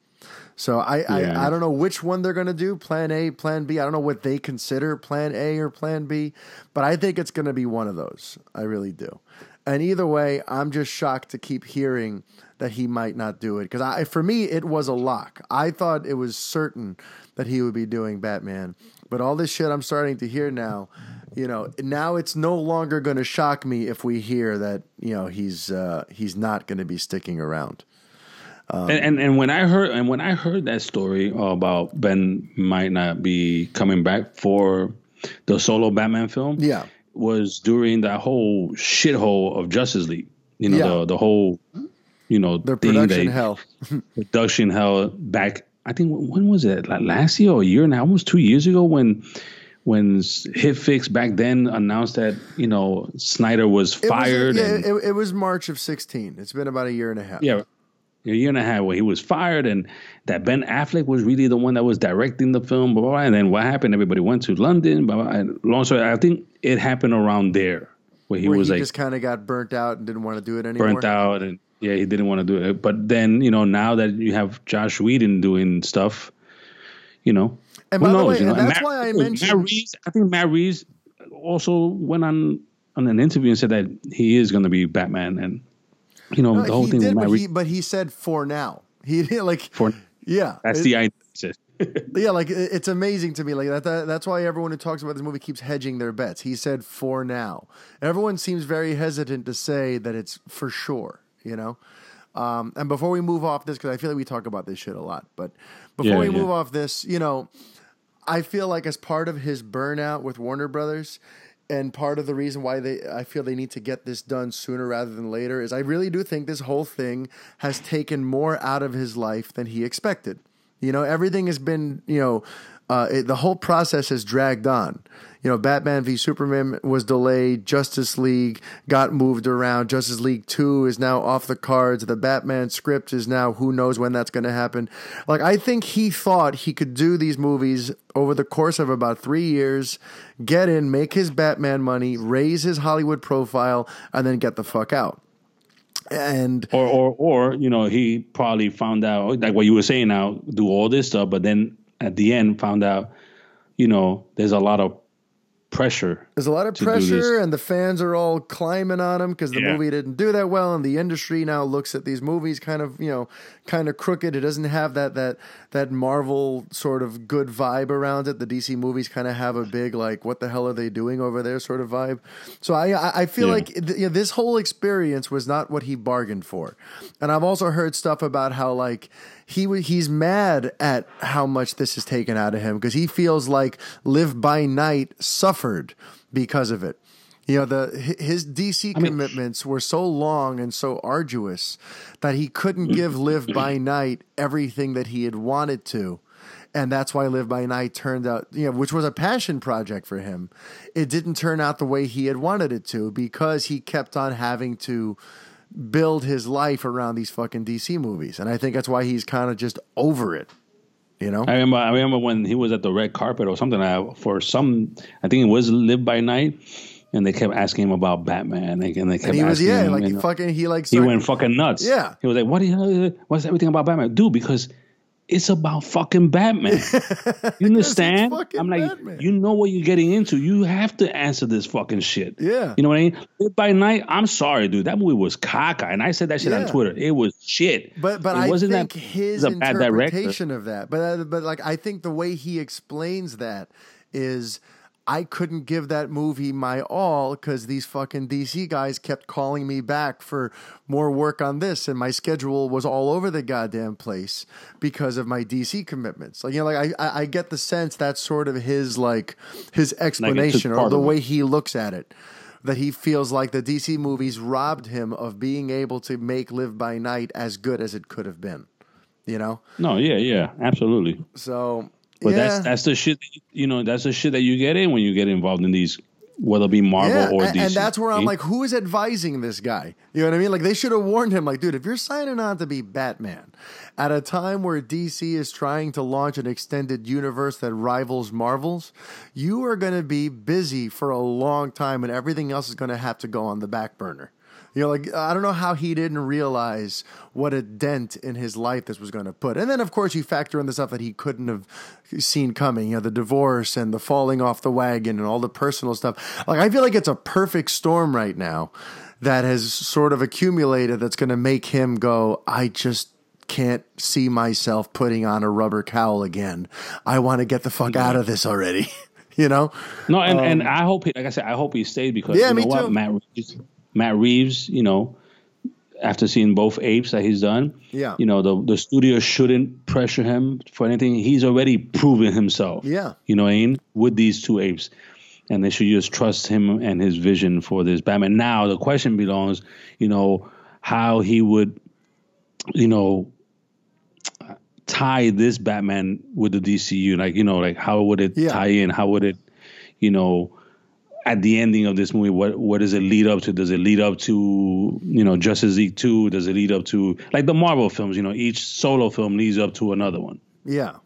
So I don't know which one they're going to do, plan A, plan B. I don't know what they consider plan A or plan B, but I think it's going to be one of those. I really do. And either way, I'm just shocked to keep hearing that he might not do it because for me, it was a lock. I thought it was certain that he would be doing Batman, but all this shit I'm starting to hear now, now it's no longer going to shock me if we hear that, he's not going to be sticking around. When I heard that story about Ben might not be coming back for the solo Batman film, was during that whole shithole of Justice League. The whole the production hell, back. I think when was it? Like last year or a year and almost 2 years ago when HitFix back then announced that Snyder was fired. It was March of 2016. It's been about a year and a half. Yeah. A year and a half where he was fired and that Ben Affleck was really the one that was directing the film, blah, blah, blah. And then what happened? Everybody went to London, blah, blah, and long story, I think it happened around there where he just kind of got burnt out and didn't want to do it anymore. He didn't want to do it. But then, now that you have Josh Whedon doing stuff, and who knows? I think Matt Reeves also went on an interview and said that he is going to be Batman and the whole thing. But he said for now. That's the idea. It's amazing to me. That's why everyone who talks about this movie keeps hedging their bets. He said for now. Everyone seems very hesitant to say that it's for sure. And before we move off this, because I feel like we talk about this shit a lot. But before we move off this, I feel like as part of his burnout with Warner Brothers. And part of the reason why I feel they need to get this done sooner rather than later is I really do think this whole thing has taken more out of his life than he expected. Everything has been, the whole process has dragged on. Batman v Superman was delayed. Justice League got moved around. Justice League 2 is now off the cards. The Batman script is now who knows when that's going to happen. Like, I think he thought he could do these movies over the course of about 3 years, get in, make his Batman money, raise his Hollywood profile, and then get the fuck out. And or he probably found out, like what you were saying now, do all this stuff, but then at the end found out, there's a lot of pressure. There's a lot of pressure, and the fans are all climbing on him because the movie didn't do that well, and the industry now looks at these movies kind of crooked. It doesn't have that Marvel sort of good vibe around it. The DC movies kind of have a big like, what the hell are they doing over there sort of vibe. So I feel like this whole experience was not what he bargained for. And I've also heard stuff about how like he's mad at how much this is taken out of him because he feels like Live By Night suffered because of it. You know, his DC commitments were so long and so arduous that he couldn't give Live By Night everything that he had wanted to. And that's why Live By Night turned out, which was a passion project for him. It didn't turn out the way he had wanted it to because he kept on having to build his life around these fucking DC movies. And I think that's why he's kind of just over it. You know, I remember when he was at the red carpet or something I think it was Live By Night, and they kept asking him about Batman, and they kept and he was, asking him, like he went fucking nuts. Yeah, he was like, what's everything about Batman, dude? Because it's about fucking Batman. You understand? I'm like, Batman. You know what you're getting into. You have to answer this fucking shit. Yeah, you know what I mean? Live By Night. I'm sorry, dude. That movie was caca, and I said that shit on Twitter. It was shit. But I wasn't think that, his interpretation of that. But like I think the way he explains that is, I couldn't give that movie my all because these fucking DC guys kept calling me back for more work on this, and my schedule was all over the goddamn place because of my DC commitments. Like, I get the sense that's sort of his like his explanation or the way he looks at it, that he feels like the DC movies robbed him of being able to make Live By Night as good as it could have been. You know? No, yeah, absolutely. So. But that's the shit, that's the shit that you get in when you get involved in these, whether it be Marvel or DC. And that's where I'm like, who is advising this guy? You know what I mean? Like, they should have warned him, like, dude, if you're signing on to be Batman at a time where DC is trying to launch an extended universe that rivals Marvel's, you are going to be busy for a long time and everything else is going to have to go on the back burner. I don't know how he didn't realize what a dent in his life this was going to put. And then, of course, you factor in the stuff that he couldn't have seen coming, the divorce and the falling off the wagon and all the personal stuff. Like, I feel like it's a perfect storm right now that has sort of accumulated that's going to make him go, I just can't see myself putting on a rubber cowl again. I want to get the fuck out of this already, No, and I hope, I hope he stayed because too. Matt Reeves, after seeing both Apes that he's done, the studio shouldn't pressure him for anything. He's already proven himself. Yeah. You know what I mean? With these two Apes. And they should just trust him and his vision for this Batman. Now, the question belongs, how he would, tie this Batman with the DCU. Like how would it tie in? How would it, at the ending of this movie, what does it lead up to? Does it lead up to, Justice League 2? Does it lead up to, like the Marvel films, each solo film leads up to another one. Yeah.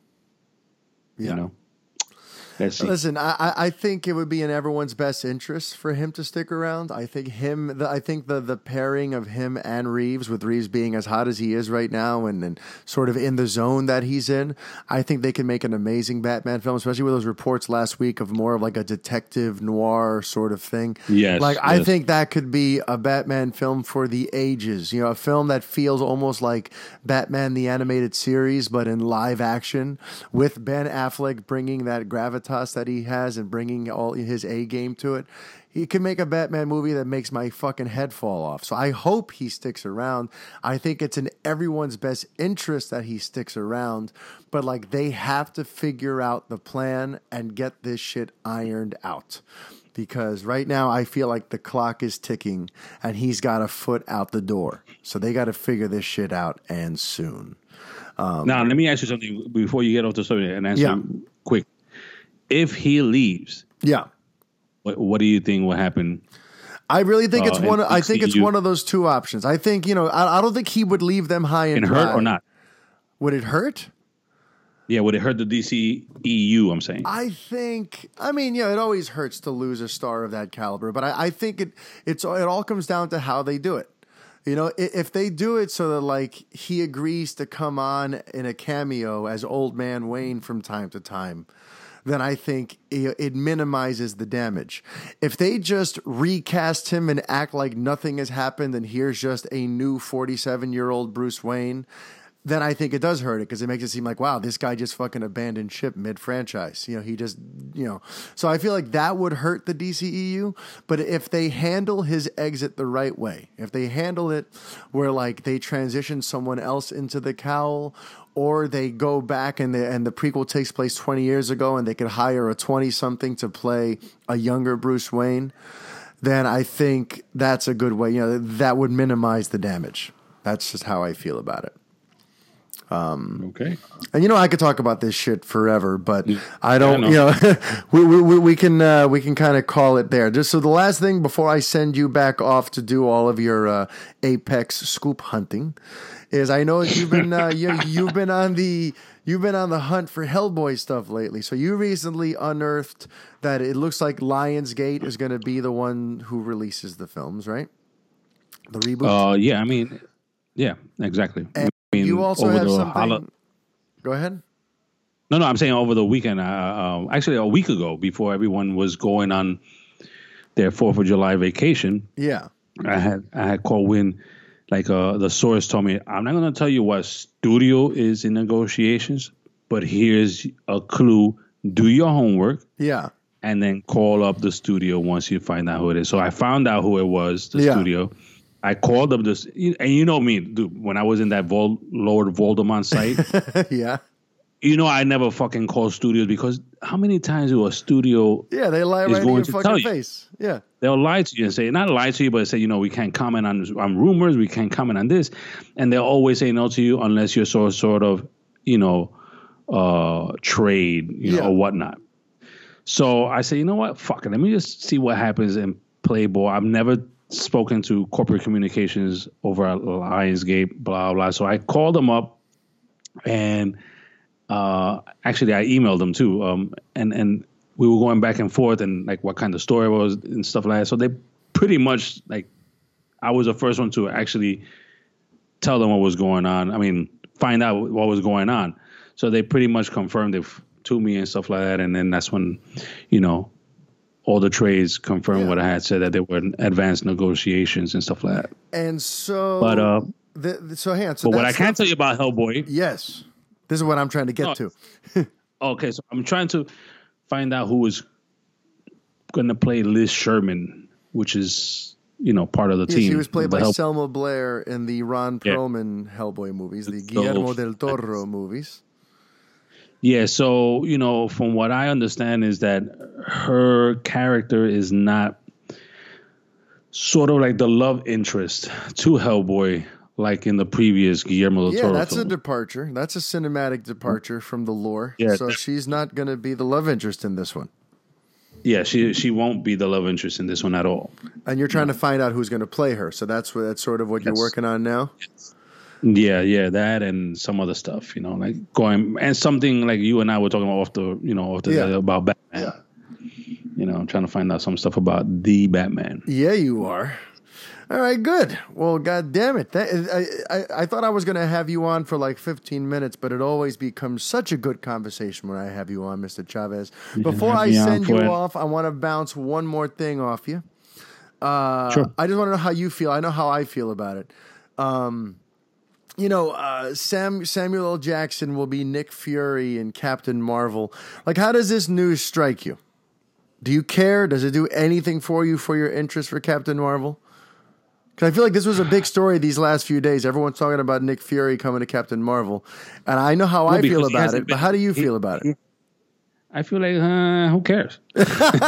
Let's see. Listen, I think it would be in everyone's best interest for him to stick around. I think the pairing of him and Reeves, with Reeves being as hot as he is right now and sort of in the zone that he's in, I think they can make an amazing Batman film, especially with those reports last week of more of like a detective noir sort of thing. Yes. I think that could be a Batman film for the ages, a film that feels almost like Batman the Animated Series, but in live action with Ben Affleck bringing that gravitas that he has and bringing all his A game to it. He can make a Batman movie that makes my fucking head fall off. So I hope he sticks around. I think it's in everyone's best interest that he sticks around, but like they have to figure out the plan and get this shit ironed out. Because right now I feel like the clock is ticking and he's got a foot out the door. So they got to figure this shit out and soon. Now, let me ask you something before you get off the subject and answer quick. If he leaves, what do you think will happen? I really think it's one. I think it's one of those two options. I think I don't think he would leave them high and dry. Hurt or not? Would it hurt? Yeah, would it hurt the DCEU, I'm saying? It always hurts to lose a star of that caliber, but I think it all comes down to how they do it. If they do it so that like he agrees to come on in a cameo as Old Man Wayne from time to time. then I think it minimizes the damage. If they just recast him and act like nothing has happened and here's just a new 47-year-old Bruce Wayne, then I think it does hurt it because it makes it seem like, wow, this guy just fucking abandoned ship mid-franchise. So I feel like that would hurt the DCEU. But if they handle his exit the right way, if they handle it where like they transition someone else into the cowl, or they go back and the prequel takes place 20 years ago and they could hire a 20-something to play a younger Bruce Wayne, then I think that's a good way. You know, that would minimize the damage. That's just how I feel about it. Okay. And I could talk about this shit forever, but I don't. We can kind of call it there. Just so the last thing before I send you back off to do all of your Apex scoop hunting is I know you've been you've been on the hunt for Hellboy stuff lately. So you recently unearthed that it looks like Lionsgate is going to be the one who releases the films, right? The reboot. Yeah, exactly. You also have something. Go ahead. No, I'm saying over the weekend. Actually, a week ago, before everyone was going on their 4th of July vacation. Yeah, I had called in. Like the source told me, I'm not going to tell you what studio is in negotiations, but here's a clue: do your homework. Yeah, and then call up the studio once you find out who it is. So I found out who it was. The studio. I called up this, and you know me, dude, when I was in that Lord Voldemort site. Yeah. I never fucking call studios because how many times do a studio. Yeah, they lie right in your fucking face. Yeah. They'll lie to you and say, not lie to you, but say, we can't comment on rumors, we can't comment on this. And they'll always say no to you unless you're sort of, trade, or whatnot. So I say, you know what? Fuck it. Let me just see what happens in Playboy. I've never spoken to corporate communications over at Lionsgate, blah, blah. So I called them up and actually I emailed them too. And we were going back and forth and like what kind of story it was and stuff like that. So they pretty much like, I was the first one to actually tell them what was going on. I mean, find out what was going on. So they pretty much confirmed it to me and stuff like that. And then that's when, all the trades confirmed what I had said, that they were in advanced negotiations and stuff like that. And so, but what I can tell you about Hellboy. Yes. This is what I'm trying to get to. Okay. So I'm trying to find out who is going to play Liz Sherman, which is, part of the team. She was played by Selma Blair in the Ron Perlman Hellboy movies, the Guillermo del Toro movies. Yeah, so, from what I understand is that her character is not sort of like the love interest to Hellboy like in the previous Guillermo del Toro. Yeah, that's film. A departure. That's a cinematic departure from the lore. Yeah, so she's not going to be the love interest in this one. Yeah, she won't be the love interest in this one at all. And you're trying to find out who's going to play her. So that's sort of what you're working on now? Yes. Yeah, that and some other stuff, like going and something like you and I were talking about about Batman. Yeah. I'm trying to find out some stuff about the Batman. Yeah, you are. All right, good. Well, God damn it. I thought I was going to have you on for like 15 minutes, but it always becomes such a good conversation when I have you on, Mr. Chavez. Before I send you off, I want to bounce one more thing off you. Sure. I just want to know how you feel. I know how I feel about it. Samuel L. Jackson will be Nick Fury in Captain Marvel. Like, how does this news strike you? Do you care? Does it do anything for you for your interest for Captain Marvel? Because I feel like this was a big story these last few days. Everyone's talking about Nick Fury coming to Captain Marvel. And I know how I feel about it, but how do you feel about it? I feel like, who cares? That's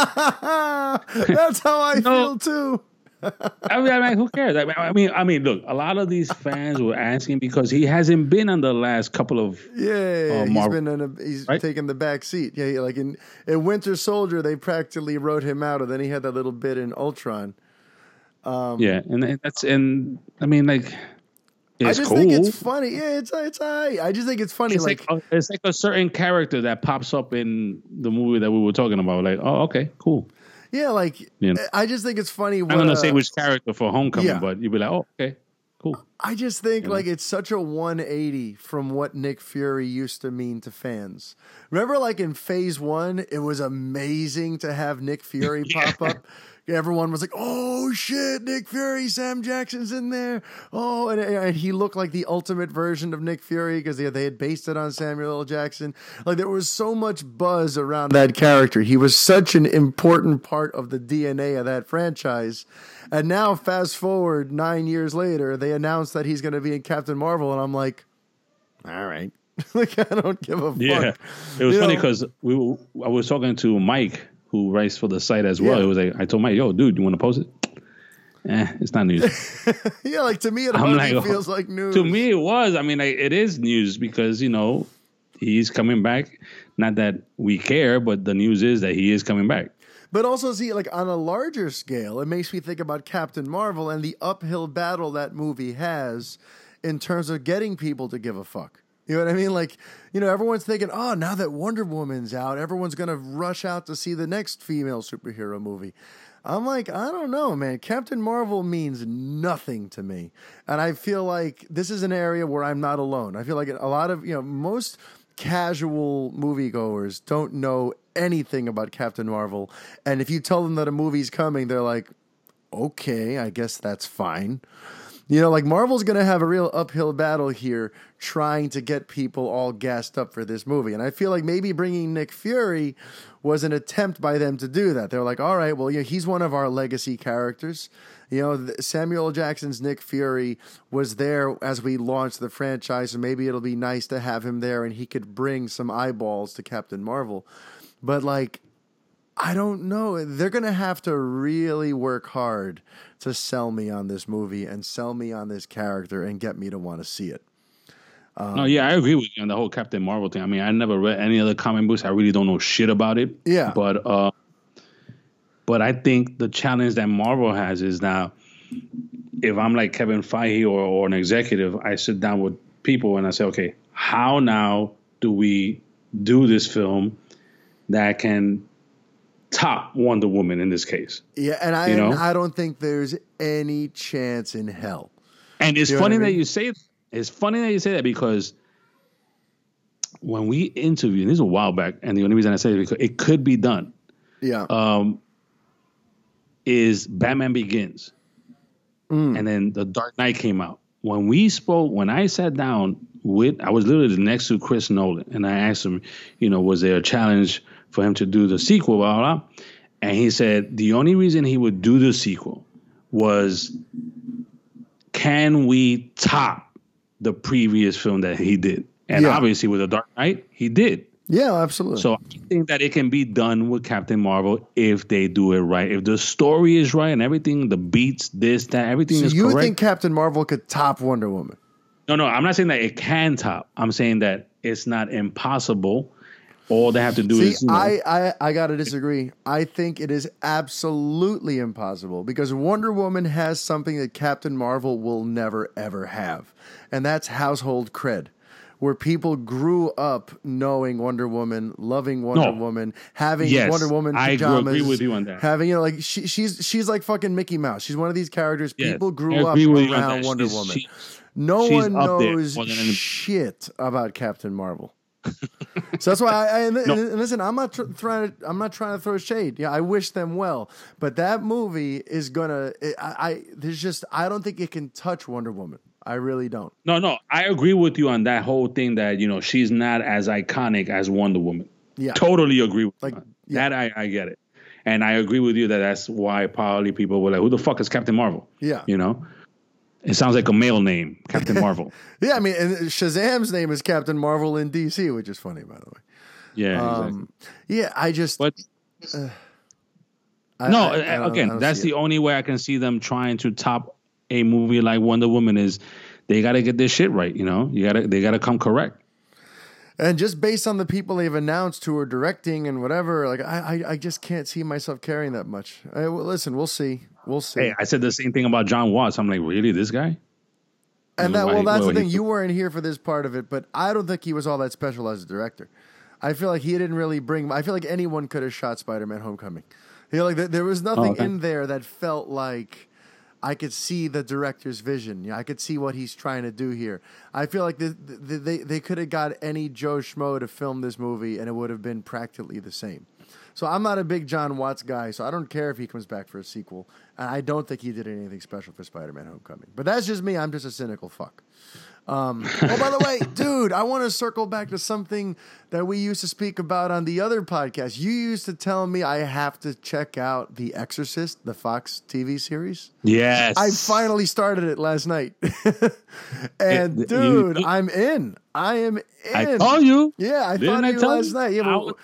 how I feel, too. I mean, who cares? I mean, look, a lot of these fans were asking because he hasn't been on the last couple of Marvel. He's right? Taken the back seat. Yeah, like in Winter Soldier, they practically wrote him out, and then he had that little bit in Ultron. It's I just think it's funny. Yeah, it's high. I just think it's funny. It's like a certain character that pops up in the movie that we were talking about. Like, oh, okay, cool. Yeah, I just think it's funny. I'm not going to say which character for Homecoming, but you'd be like, oh, okay, cool. I just think like it's such a 180 from what Nick Fury used to mean to fans. Remember like in phase one, it was amazing to have Nick Fury pop up. Everyone was like, oh shit, Nick Fury, Sam Jackson's in there. Oh, and he looked like the ultimate version of Nick Fury because they had based it on Samuel L. Jackson. Like there was so much buzz around that character. He was such an important part of the DNA of that franchise. And now fast forward 9 years later, they announced that he's going to be in Captain Marvel. And I'm like, all right. Like, I don't give a fuck. Yeah. It was funny because I was talking to Mike, who writes for the site as well. Yeah. It was like, I told Mike, yo, dude, you want to post it? It's not news. Yeah, like to me, it like, feels like news. To me, it was. I mean, it is news because, you know, he's coming back. Not that we care, but the news is that he is coming back. But also, see, like on a larger scale, it makes me think about Captain Marvel and the uphill battle that movie has in terms of getting people to give a fuck. You know what I mean? Like, you know, everyone's thinking, oh, now that Wonder Woman's out, everyone's going to rush out to see the next female superhero movie. I'm like, I don't know, man. Captain Marvel means nothing to me. And I feel like this is an area where I'm not alone. I feel like a lot of, you know, most casual moviegoers don't know anything about Captain Marvel. And if you tell them that a movie's coming, they're like, okay, I guess that's fine. You know, like Marvel's going to have a real uphill battle here trying to get people all gassed up for this movie. And I feel like maybe bringing Nick Fury was an attempt by them to do that. They're like, all right, well, yeah, he's one of our legacy characters. You know, Samuel L. Jackson's Nick Fury was there as we launched the franchise. And maybe it'll be nice to have him there and he could bring some eyeballs to Captain Marvel. But like, I don't know. They're going to have to really work hard to sell me on this movie and sell me on this character and get me to want to see it. No, yeah, I agree with you on the whole Captain Marvel thing. I mean, I never read any other comic books. I really don't know shit about it. Yeah. But I think the challenge that Marvel has is now, if I'm like Kevin Feige or an executive, I sit down with people and I say, okay, how now do we do this film that can top Wonder Woman in this case? Yeah, and I don't think there's any chance in hell. And it's funny that you say that because when we interviewed, this was a while back, and the only reason I say it is because it could be done. Yeah. Is Batman Begins. And then The Dark Knight came out. When we spoke, when I sat down with, I was literally next to Chris Nolan, and I asked him, you know, was there a challenge for him to do the sequel, blah, blah, blah. And he said the only reason he would do the sequel was, can we top the previous film that he did? And obviously with The Dark Knight, he did. Yeah, absolutely. So I think that it can be done with Captain Marvel if they do it right. If the story is right and everything, the beats, this, that, everything is correct. So you think Captain Marvel could top Wonder Woman? No, I'm not saying that it can top. I'm saying that it's not impossible. All they have to do is... I got to disagree. I think it is absolutely impossible because Wonder Woman has something that Captain Marvel will never, ever have. And that's household cred, where people grew up knowing Wonder Woman, loving Wonder Woman, having Wonder Woman pajamas. I agree with you on that. Having, you know, like she's like fucking Mickey Mouse. She's one of these characters. Yes, people grew up around Wonder Woman. No one knows shit about Captain Marvel. So that's why and listen, I'm not trying to throw shade. Yeah, I wish them well, but that movie is gonna. I don't think it can touch Wonder Woman. I really don't. No, I agree with you on that whole thing that, you know, she's not as iconic as Wonder Woman. Yeah, totally agree with you. That. I get it, and I agree with you that that's why probably people were like, "Who the fuck is Captain Marvel?" Yeah, you know. It sounds like a male name, Captain Marvel. Yeah, I mean, and Shazam's name is Captain Marvel in DC, which is funny, by the way. Yeah, exactly. Yeah, I just... But, I that's the only way I can see them trying to top a movie like Wonder Woman is they got to get this shit right, you know? They got to come correct. And just based on the people they've announced who are directing and whatever, like I just can't see myself caring that much. Listen, we'll see. We'll see. Hey, I said the same thing about Jon Watts. I'm like, really, this guy? And that's the thing. You weren't here for this part of it, but I don't think he was all that special as a director. I feel like he didn't really bring... I feel like anyone could have shot Spider-Man: Homecoming. You know, like there was nothing in there that felt like... I could see the director's vision. You know, I could see what he's trying to do here. I feel like they could have got any Joe Schmo to film this movie, and it would have been practically the same. So I'm not a big Jon Watts guy, so I don't care if he comes back for a sequel. And I don't think he did anything special for Spider-Man: Homecoming. But that's just me. I'm just a cynical fuck. Oh, by the way, dude, I want to circle back to something that we used to speak about on the other podcast. You used to tell me I have to check out The Exorcist, the Fox TV series. Yes. I finally started it last night. And, dude, I'm in. I am in. I told you. Yeah, I thought of you last night. Yeah, but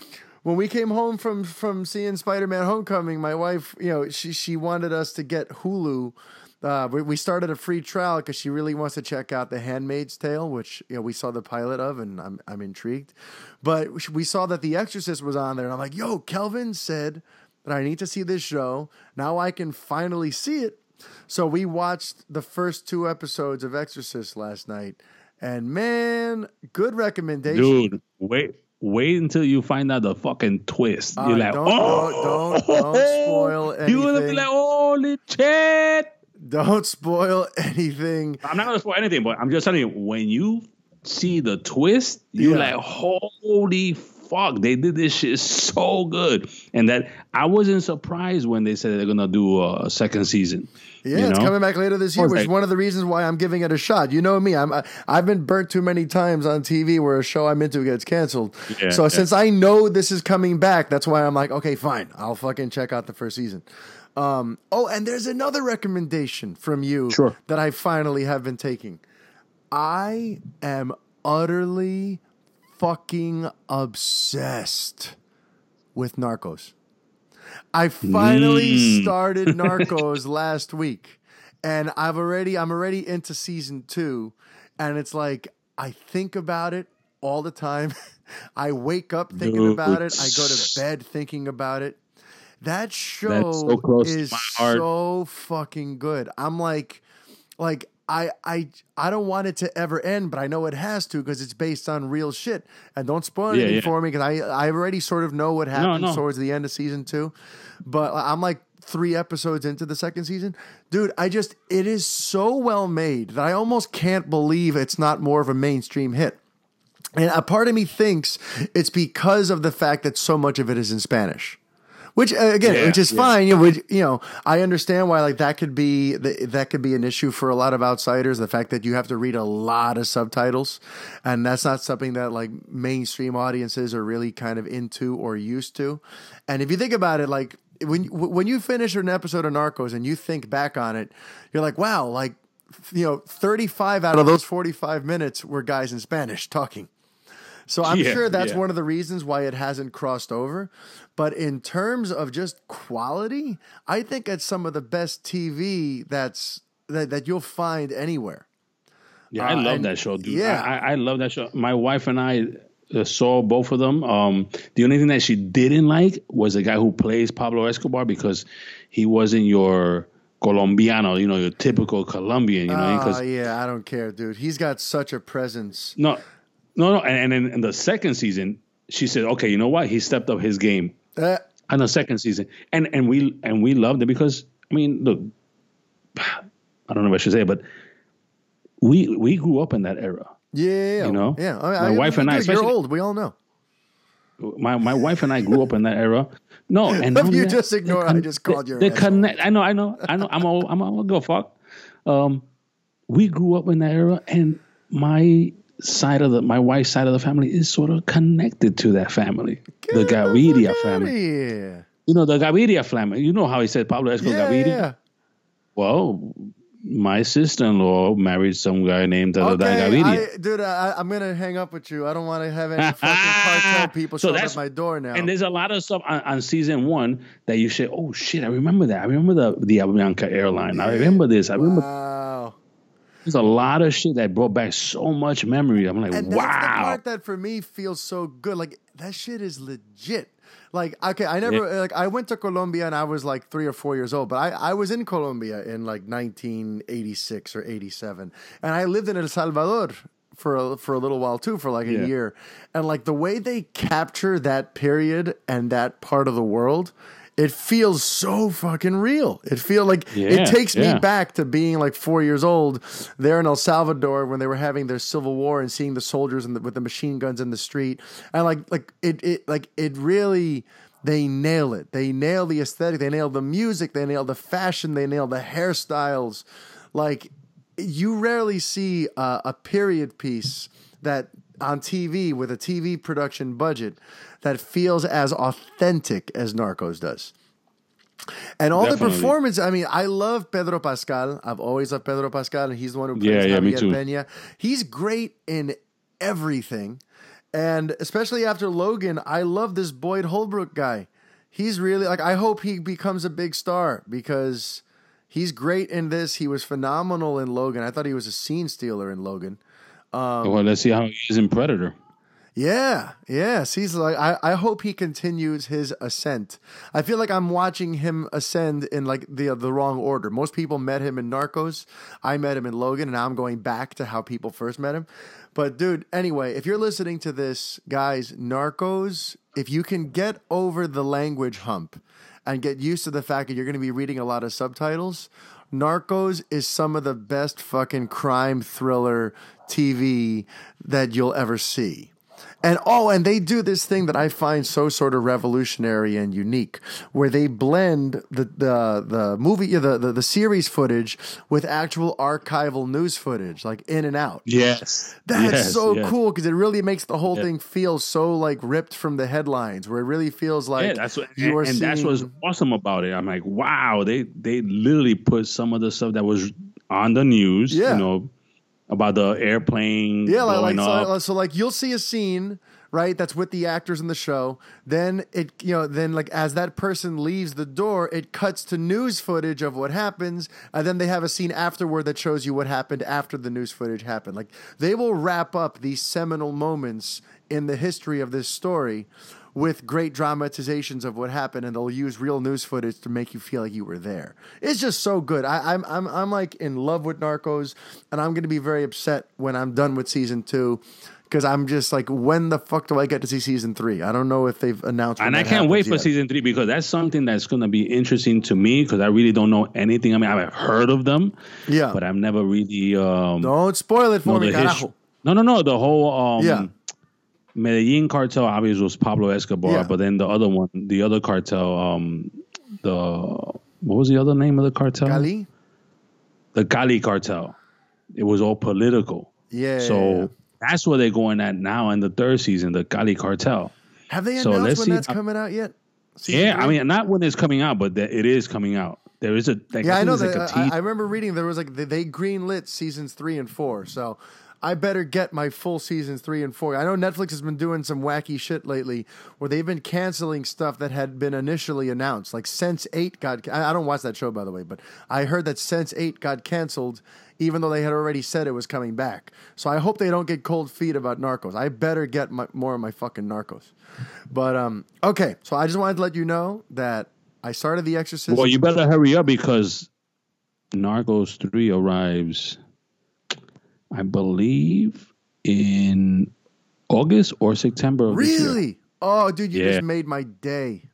when we came home from seeing Spider-Man: Homecoming, my wife, you know, she wanted us to get Hulu. We started a free trial because she really wants to check out The Handmaid's Tale, which, you know, we saw the pilot of, and I'm intrigued. But we saw that The Exorcist was on there, and I'm like, yo, Kellvin said that I need to see this show. Now I can finally see it. So we watched the first 2 episodes of Exorcist last night, and man, good recommendation. Dude, wait until you find out the fucking twist. You're like, don't spoil anything. You will be like, holy shit! Don't spoil anything. I'm not gonna spoil anything, but I'm just telling you, when you see the twist, you're like, holy fuck, they did this shit so good. And that I wasn't surprised when they said they're gonna do a second season. Yeah, it's coming back later this year, which is one of the reasons why I'm giving it a shot. You know me. I've been burnt too many times on TV where a show I'm into gets canceled. Yeah, so since I know this is coming back, that's why I'm like, okay, fine. I'll fucking check out the first season. And there's another recommendation from you that I finally have been taking. I am utterly fucking obsessed with Narcos. I finally started Narcos last week, and I'm already into season 2, and it's like I think about it all the time. I wake up thinking about it. I go to bed thinking about it. That show is so fucking good. I'm like I don't want it to ever end, but I know it has to because it's based on real shit. And don't spoil anything for me because I already sort of know what happens towards the end of season 2. But I'm like 3 episodes into the second season. Dude, it is so well made that I almost can't believe it's not more of a mainstream hit. And a part of me thinks it's because of the fact that so much of it is in Spanish. Which which is fine. You know, I understand why like that could be an issue for a lot of outsiders. The fact that you have to read a lot of subtitles, and that's not something that like mainstream audiences are really kind of into or used to. And if you think about it, like when you finish an episode of Narcos and you think back on it, you're like, wow, like, you know, 35 out of those 45 minutes were guys in Spanish talking. So I'm sure that's one of the reasons why it hasn't crossed over. But in terms of just quality, I think it's some of the best TV that you'll find anywhere. Yeah, I love that show, dude. Yeah. I love that show. My wife and I saw both of them. The only thing that she didn't like was the guy who plays Pablo Escobar because he wasn't your Colombiano, you know, your typical Colombian. You know, I don't care, dude. He's got such a presence. No. And then in the second season, she said, okay, you know what? He stepped up his game on the second season. And we loved it because, I mean, look, I don't know what I should say, but we grew up in that era. Yeah. You know? Yeah. My wife and I. You're old. We all know. My wife and I grew up in that era. No. And if you just ignore it, I just called you. I know. I'm go fuck. We grew up in that era, and my wife's side of the family is sort of connected to that family. The Gaviria family. You know, the Gaviria family. You know how he said Pablo Escobar Gaviria? Yeah. Well, my sister-in-law married some guy named Gaviria. I'm going to hang up with you. I don't want to have any fucking cartel people showing up at my door now. And there's a lot of stuff on season 1 that you say, oh, shit, I remember that. I remember the Avianca airline. I remember this. I remember... Wow. There's a lot of shit that brought back so much memory. I'm like, and wow. And that's the part that for me feels so good. Like, that shit is legit. Like, okay, I never, like, I went to Colombia and I was like 3 or 4 years old, but I was in Colombia in like 1986 or 87. And I lived in El Salvador for a little while too, for like a year. And like the way they capture that period and that part of the world it feels so fucking real. It feels like it takes me back to being like 4 years old there in El Salvador when they were having their civil war and seeing the soldiers and with the machine guns in the street. And it really they nail it. They nail the aesthetic. They nail the music. They nail the fashion. They nail the hairstyles. Like, you rarely see a period piece that on TV with a TV production budget that feels as authentic as Narcos does. And all the performance, I mean, I love Pedro Pascal. I've always loved Pedro Pascal, and he's the one who plays Javier Peña. He's great in everything. And especially after Logan, I love this Boyd Holbrook guy. He's really, like, I hope he becomes a big star because he's great in this. He was phenomenal in Logan. I thought he was a scene stealer in Logan. Well, let's see how he is in Predator. Yeah, yes. He's like, I hope he continues his ascent. I feel like I'm watching him ascend in like the wrong order. Most people met him in Narcos. I met him in Logan, and now I'm going back to how people first met him. But dude, anyway, if you're listening to this, guys, Narcos, if you can get over the language hump and get used to the fact that you're going to be reading a lot of subtitles, Narcos is some of the best fucking crime thriller TV that you'll ever see. And and they do this thing that I find so sort of revolutionary and unique, where they blend the movie, the series footage with actual archival news footage, like in and out. Yes. That's so cool, because it really makes the whole thing feel so like ripped from the headlines, where it really feels like you are seeing. That's what's awesome about it. I'm like, wow, they literally put some of the stuff that was on the news, you know, about the airplane. Yeah, so you'll see a scene, right, that's with the actors in the show. Then as that person leaves the door, it cuts to news footage of what happens, and then they have a scene afterward that shows you what happened after the news footage happened. Like, they will wrap up these seminal moments in the history of this story with great dramatizations of what happened, and they'll use real news footage to make you feel like you were there. It's just so good. I'm like in love with Narcos, and I'm going to be very upset when I'm done with season 2, because I'm just like, when the fuck do I get to see season 3? I don't know if they've announced. And I can't wait for season 3, because that's something that's going to be interesting to me, because I really don't know anything. I mean, I've heard of them, but I've never really. Don't spoil it for me, carajo. No. The whole Medellin cartel, obviously, was Pablo Escobar, but then the other cartel, what was the other name of the cartel? Cali? The Cali cartel. It was all political. Yeah. So that's where they're going at now in the third season, the Cali cartel. Have they announced when that's coming out yet? Season 3? I mean, not when it's coming out, but it is coming out. There is a... Like, I know. I remember reading there was like, they greenlit seasons 3 and 4, so... I better get my full seasons 3 and 4. I know Netflix has been doing some wacky shit lately where they've been canceling stuff that had been initially announced. Like Sense8 got... I don't watch that show, by the way, but I heard that Sense8 got canceled even though they had already said it was coming back. So I hope they don't get cold feet about Narcos. I better get more of my fucking Narcos. But, okay, so I just wanted to let you know that I started The Exorcist. Well, you better hurry up, because Narcos 3 arrives... I believe in August or September of this year. Really? Oh, dude, you just made my day.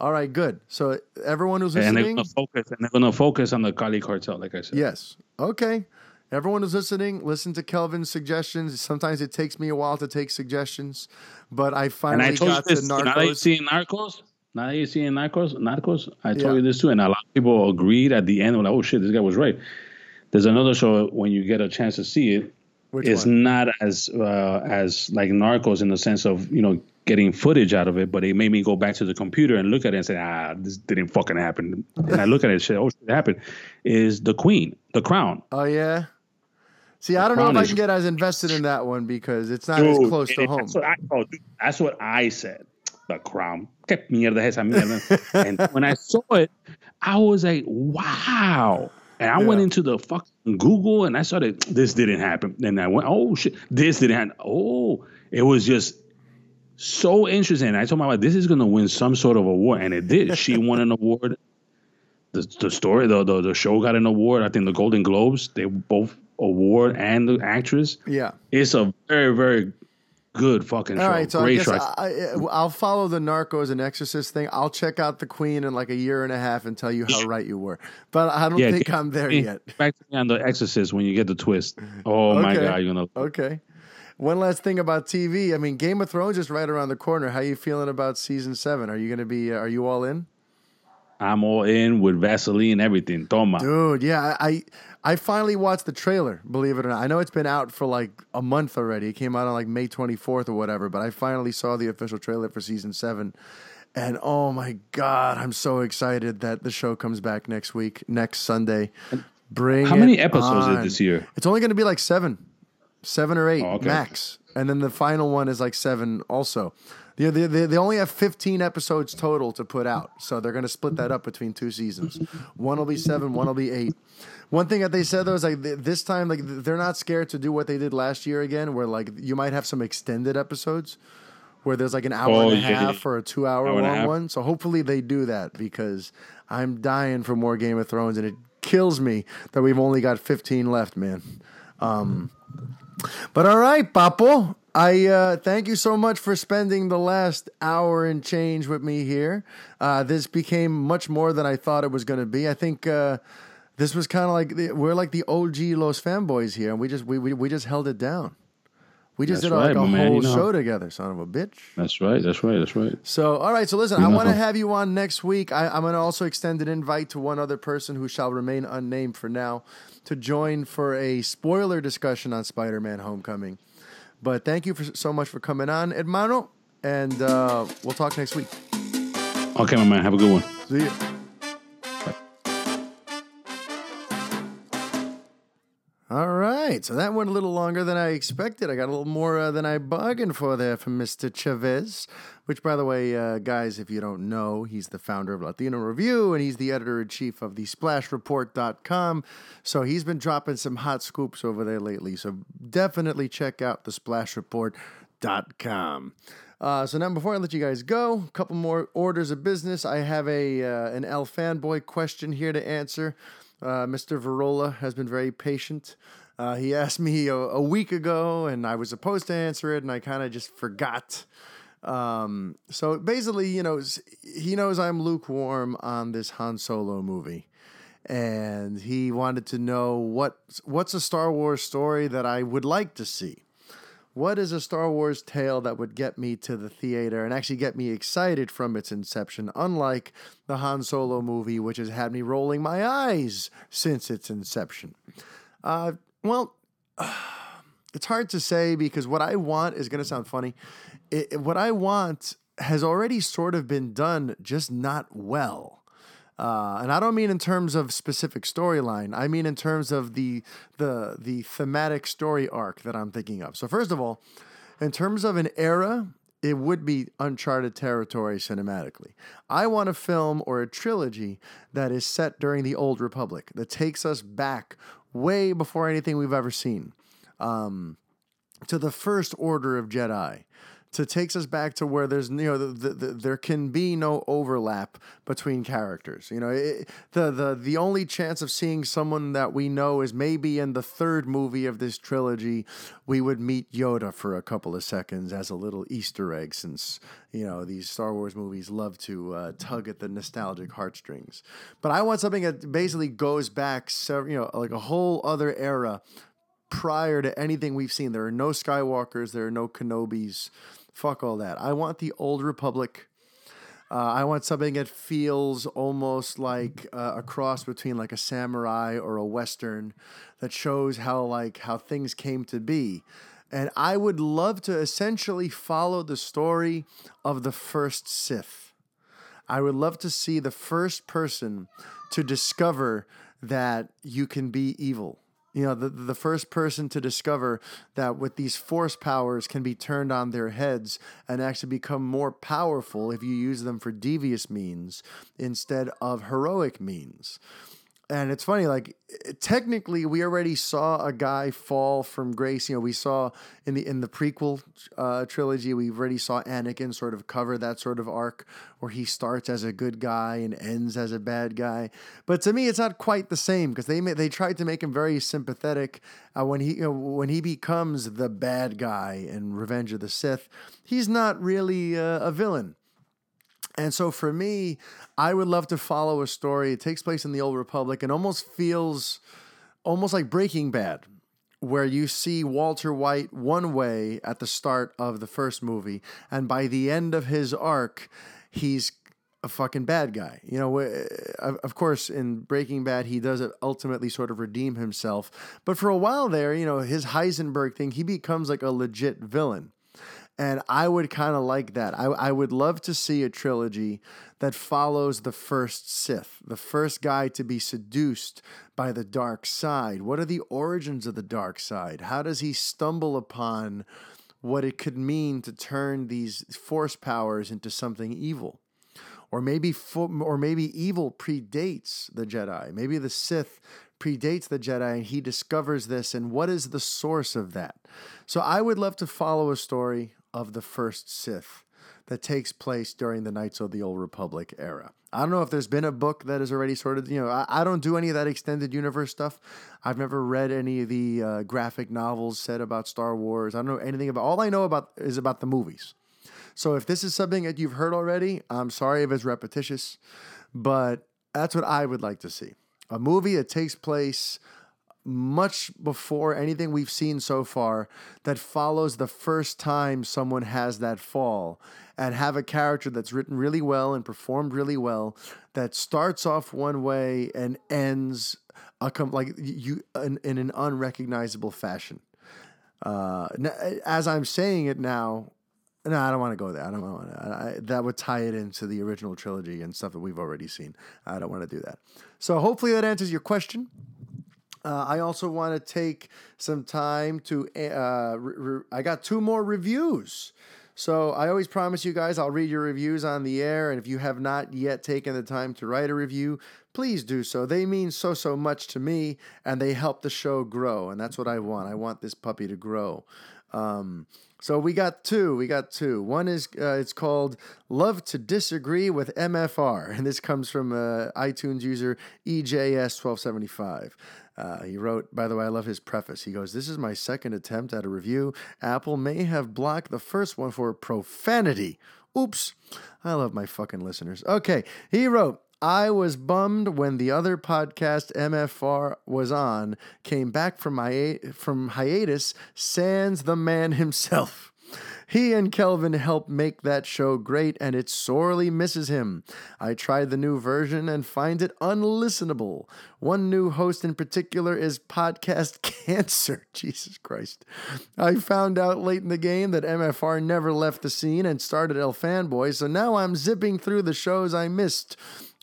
All right, good. So everyone who's listening... And they're going to focus on the Cali cartel, like I said. Yes. Okay. Everyone who's listening, listen to Kelvin's suggestions. Sometimes it takes me a while to take suggestions, but I finally got to Narcos. Now that you're seeing Narcos, I told you this too, and a lot of people agreed at the end. Like, oh, shit, this guy was right. There's another show, when you get a chance to see it, it's not as like Narcos in the sense of, you know, getting footage out of it, but it made me go back to the computer and look at it and say, this didn't fucking happen. And I look at it and say, oh, shit, it happened. Is The Crown. Oh, yeah. See, I don't know if I can get as invested in that one, because it's not as close to home. That's what I said. The Crown. And when I saw it, I was like, wow. And I went into the fucking Google and I saw that this didn't happen. And I went, oh, shit, this didn't happen. Oh, it was just so interesting. And I told my wife, this is going to win some sort of award. And it did. She won an award. The story, the show got an award. I think the Golden Globes, they both award, and the actress. Yeah. It's a very, very good fucking show. All right, so great. I guess I'll follow the Narcos and Exorcist thing. I'll check out The Queen in like a year and a half and tell you how right you were. But I don't think I'm there yet. Back to me on The Exorcist when you get the twist. Oh, okay. My God. You're going to... Okay. One last thing about TV. I mean, Game of Thrones is right around the corner. How are you feeling about season 7? Are you going to be... Are you all in? I'm all in with Vaseline, everything. Toma. Dude, yeah. I finally watched the trailer, believe it or not. I know it's been out for like a month already. It came out on like May 24th or whatever, but I finally saw the official trailer for season 7. And oh my God, I'm so excited that the show comes back next week, next Sunday. How many episodes is it this year? It's only going to be like 7 or 8 max. And then the final one is like 7 also. They only have 15 episodes total to put out, so they're going to split that up between 2 seasons. One will be 7, one will be 8. One thing that they said, though, is like this time, like they're not scared to do what they did last year again, where like you might have some extended episodes where there's like an hour and a half or a 2-hour long one. So hopefully they do that, because I'm dying for more Game of Thrones, and it kills me that we've only got 15 left, man. But all right, Papo. I thank you so much for spending the last hour and change with me here. This became much more than I thought it was going to be. I think this was kind of like we're like the OG Los Fanboys here, and we just held it down. We just did a whole show together, son of a bitch. That's right. So, all right. So, listen, I want to have you on next week. I'm going to also extend an invite to one other person who shall remain unnamed for now to join for a spoiler discussion on Spider-Man: Homecoming. But thank you so much for coming on, hermano, and we'll talk next week. Okay, my man. Have a good one. See you. All right. So that went a little longer than I expected. I got a little more than I bargained for there from Mr. Chavez, which, by the way, guys, if you don't know, he's the founder of Latino Review, and he's the editor-in-chief of the SplashReport.com. So he's been dropping some hot scoops over there lately. So definitely check out the SplashReport.com. So now, before I let you guys go, a couple more orders of business. I have an El Fanboy question here to answer. Mr. Varola has been very patient. He asked me a week ago, and I was supposed to answer it, and I kind of just forgot. So basically, he knows I'm lukewarm on this Han Solo movie, and he wanted to know what's a Star Wars story that I would like to see. What is a Star Wars tale that would get me to the theater and actually get me excited from its inception, unlike the Han Solo movie, which has had me rolling my eyes since its inception? It's hard to say, because what I want is going to sound funny. What I want has already sort of been done, just not well. And I don't mean in terms of specific storyline. I mean in terms of the thematic story arc that I'm thinking of. So first of all, in terms of an era, it would be uncharted territory cinematically. I want a film or a trilogy that is set during the Old Republic, that takes us back way before anything we've ever seen, to the First Order of Jedi. To takes us back to where there's there can be no overlap between characters. The only chance of seeing someone that we know is maybe in the third movie of this trilogy. We would meet Yoda for a couple of seconds as a little Easter egg, since these Star Wars movies love to tug at the nostalgic heartstrings. But I want something that basically goes back, like a whole other era prior to anything we've seen. There are no Skywalkers. There are no Kenobis. Fuck all that. I want the Old Republic. I want something that feels almost like a cross between like a samurai or a Western, that shows how things came to be. And I would love to essentially follow the story of the first Sith. I would love to see the first person to discover that you can be evil. The first person to discover that with these force powers can be turned on their heads and actually become more powerful if you use them for devious means instead of heroic means. And it's funny, like, technically we already saw a guy fall from grace. You know, we saw in the prequel trilogy, we already saw Anakin sort of cover that sort of arc where he starts as a good guy and ends as a bad guy. But to me, it's not quite the same because they tried to make him very sympathetic when he becomes the bad guy in Revenge of the Sith. He's not really a villain. And so for me, I would love to follow a story. It takes place in the Old Republic and almost feels almost like Breaking Bad, where you see Walter White one way at the start of the first movie. And by the end of his arc, he's a fucking bad guy. You know, of course, in Breaking Bad, he does ultimately sort of redeem himself. But for a while there, you know, his Heisenberg thing, he becomes like a legit villain. And I would kind of like that. I would love to see a trilogy that follows the first Sith, the first guy to be seduced by the dark side. What are the origins of the dark side? How does he stumble upon what it could mean to turn these force powers into something evil? Or maybe evil predates the Jedi. Maybe the Sith predates the Jedi and he discovers this. And what is the source of that? So I would love to follow a story of the first Sith that takes place during the Knights of the Old Republic era. I don't know if there's been a book that is already sort of, you know, I don't do any of that extended universe stuff. I've never read any of the graphic novels said about Star Wars. I don't know anything about, all I know about is about the movies. So if this is something that you've heard already, I'm sorry if it's repetitious, but that's what I would like to see. A movie that takes place much before anything we've seen so far that follows the first time someone has that fall and have a character that's written really well and performed really well that starts off one way and ends in an unrecognizable fashion. As I'm saying it now, no, I don't want to go there. I don't want to. That would tie it into the original trilogy and stuff that we've already seen. I don't want to do that. So hopefully that answers your question. I also want to take some time to... I got 2 more reviews. So I always promise you guys I'll read your reviews on the air. And if you have not yet taken the time to write a review, please do so. They mean so, so much to me. And they help the show grow. And that's what I want. I want this puppy to grow. So we got 2. One is, it's called Love to Disagree with MFR. And this comes from iTunes user EJS1275. He wrote, by the way, I love his preface. He goes, "This is my second attempt at a review. Apple may have blocked the first one for profanity. Oops." I love my fucking listeners. Okay. He wrote, "I was bummed when the other podcast MFR was on, came back from hiatus, sans the man himself. He and Kellvin helped make that show great, and it sorely misses him. I tried the new version and find it unlistenable. One new host in particular is podcast cancer." Jesus Christ. "I found out late in the game that MFR never left the scene and started El Fanboy, so now I'm zipping through the shows I missed.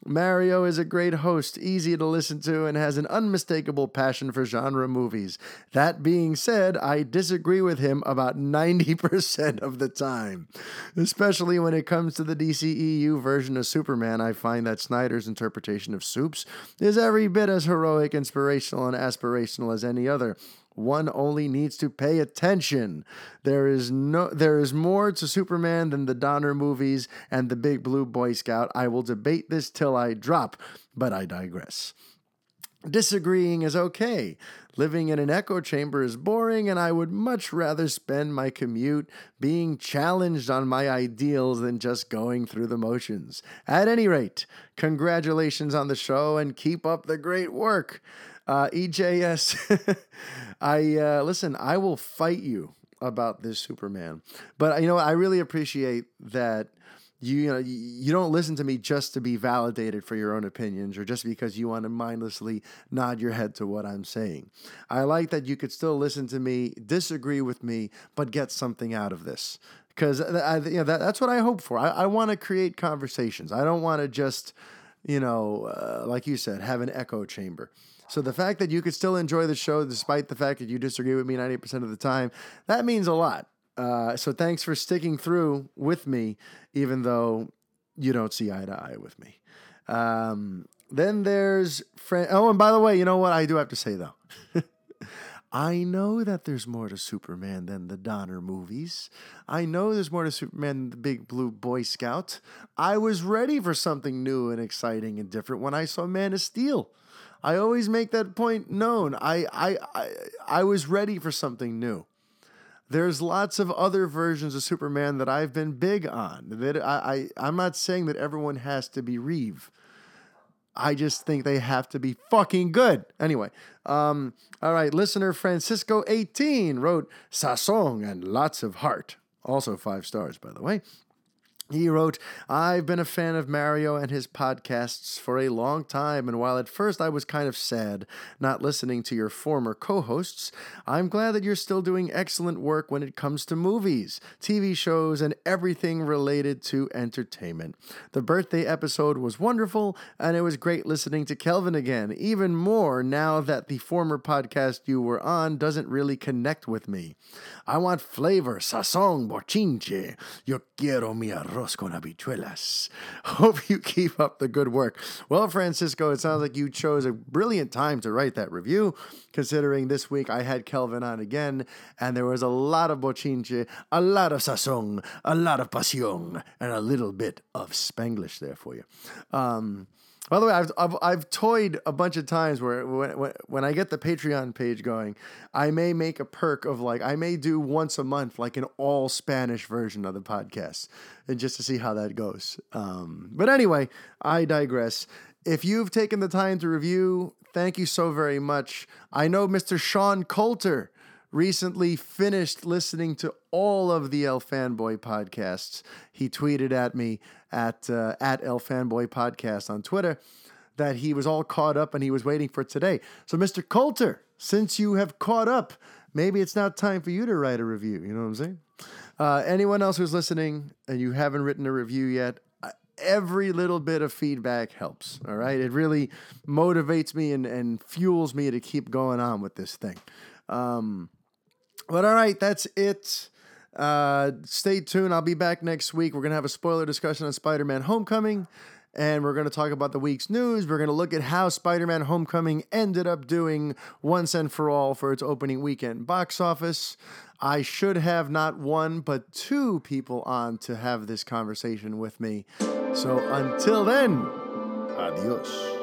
Mario is a great host, easy to listen to, and has an unmistakable passion for genre movies. That being said, I disagree with him about 90% of the time. Especially when it comes to the DCEU version of Superman, I find that Snyder's interpretation of Supes is every bit as heroic, inspirational, and aspirational as any other. One only needs to pay attention. There is more to Superman than the Donner movies and the Big Blue Boy Scout. I will debate this till I drop, but I digress. Disagreeing is okay. Living in an echo chamber is boring, and I would much rather spend my commute being challenged on my ideals than just going through the motions. At any rate, congratulations on the show and keep up the great work." EJS, I will fight you about this Superman, but you know, I really appreciate that you don't listen to me just to be validated for your own opinions or just because you want to mindlessly nod your head to what I'm saying. I like that you could still listen to me, disagree with me, but get something out of this. Cause that's what I hope for. I want to create conversations. I don't want to just, like you said, have an echo chamber. So the fact that you could still enjoy the show despite the fact that you disagree with me 90% of the time, that means a lot. So thanks for sticking through with me, even though you don't see eye to eye with me. Then there's... Oh, and by the way, you know what I do have to say, though? I know that there's more to Superman than the Donner movies. I know there's more to Superman than the Big Blue Boy Scout. I was ready for something new and exciting and different when I saw Man of Steel. I always make that point known. I was ready for something new. There's lots of other versions of Superman that I've been big on. That I'm not saying that everyone has to be Reeve. I just think they have to be fucking good. Anyway, all right, listener Francisco18 wrote, Sazón and lots of heart. Also 5 stars, by the way. He wrote, I've been a fan of Mario and his podcasts for a long time, and while at first I was kind of sad not listening to your former co-hosts, I'm glad that you're still doing excellent work when it comes to movies, TV shows, and everything related to entertainment. The birthday episode was wonderful, and it was great listening to Kellvin again, even more now that the former podcast you were on doesn't really connect with me. I want flavor, sazón, bochinche. Yo quiero mi arroz con habichuelas. Hope you keep up the good work. Well, Francisco, it sounds like you chose a brilliant time to write that review, considering this week I had Kellvin on again, and there was a lot of bochinche, a lot of sazón, a lot of pasión, and a little bit of Spanglish there for you. By the way, I've toyed a bunch of times where when I get the Patreon page going, I may make a perk of like, I may do once a month like an all Spanish version of the podcast, and just to see how that goes. But anyway, I digress. If you've taken the time to review, thank you so very much. I know Mr. Sean Coulter recently finished listening to all of the El Fanboy podcasts. He tweeted at me at El Fanboy Podcast on Twitter that he was all caught up and he was waiting for today. So, Mr. Coulter, since you have caught up, maybe it's now time for you to write a review. You know what I'm saying? Anyone else who's listening and you haven't written a review yet, every little bit of feedback helps, all right? It really motivates me and fuels me to keep going on with this thing. But all right, that's it. Stay tuned. I'll be back next week. We're going to have a spoiler discussion on Spider-Man: Homecoming, and we're going to talk about the week's news. We're going to look at how Spider-Man: Homecoming ended up doing once and for all for its opening weekend box office. I should have not one, but 2 people on to have this conversation with me. So until then, adios.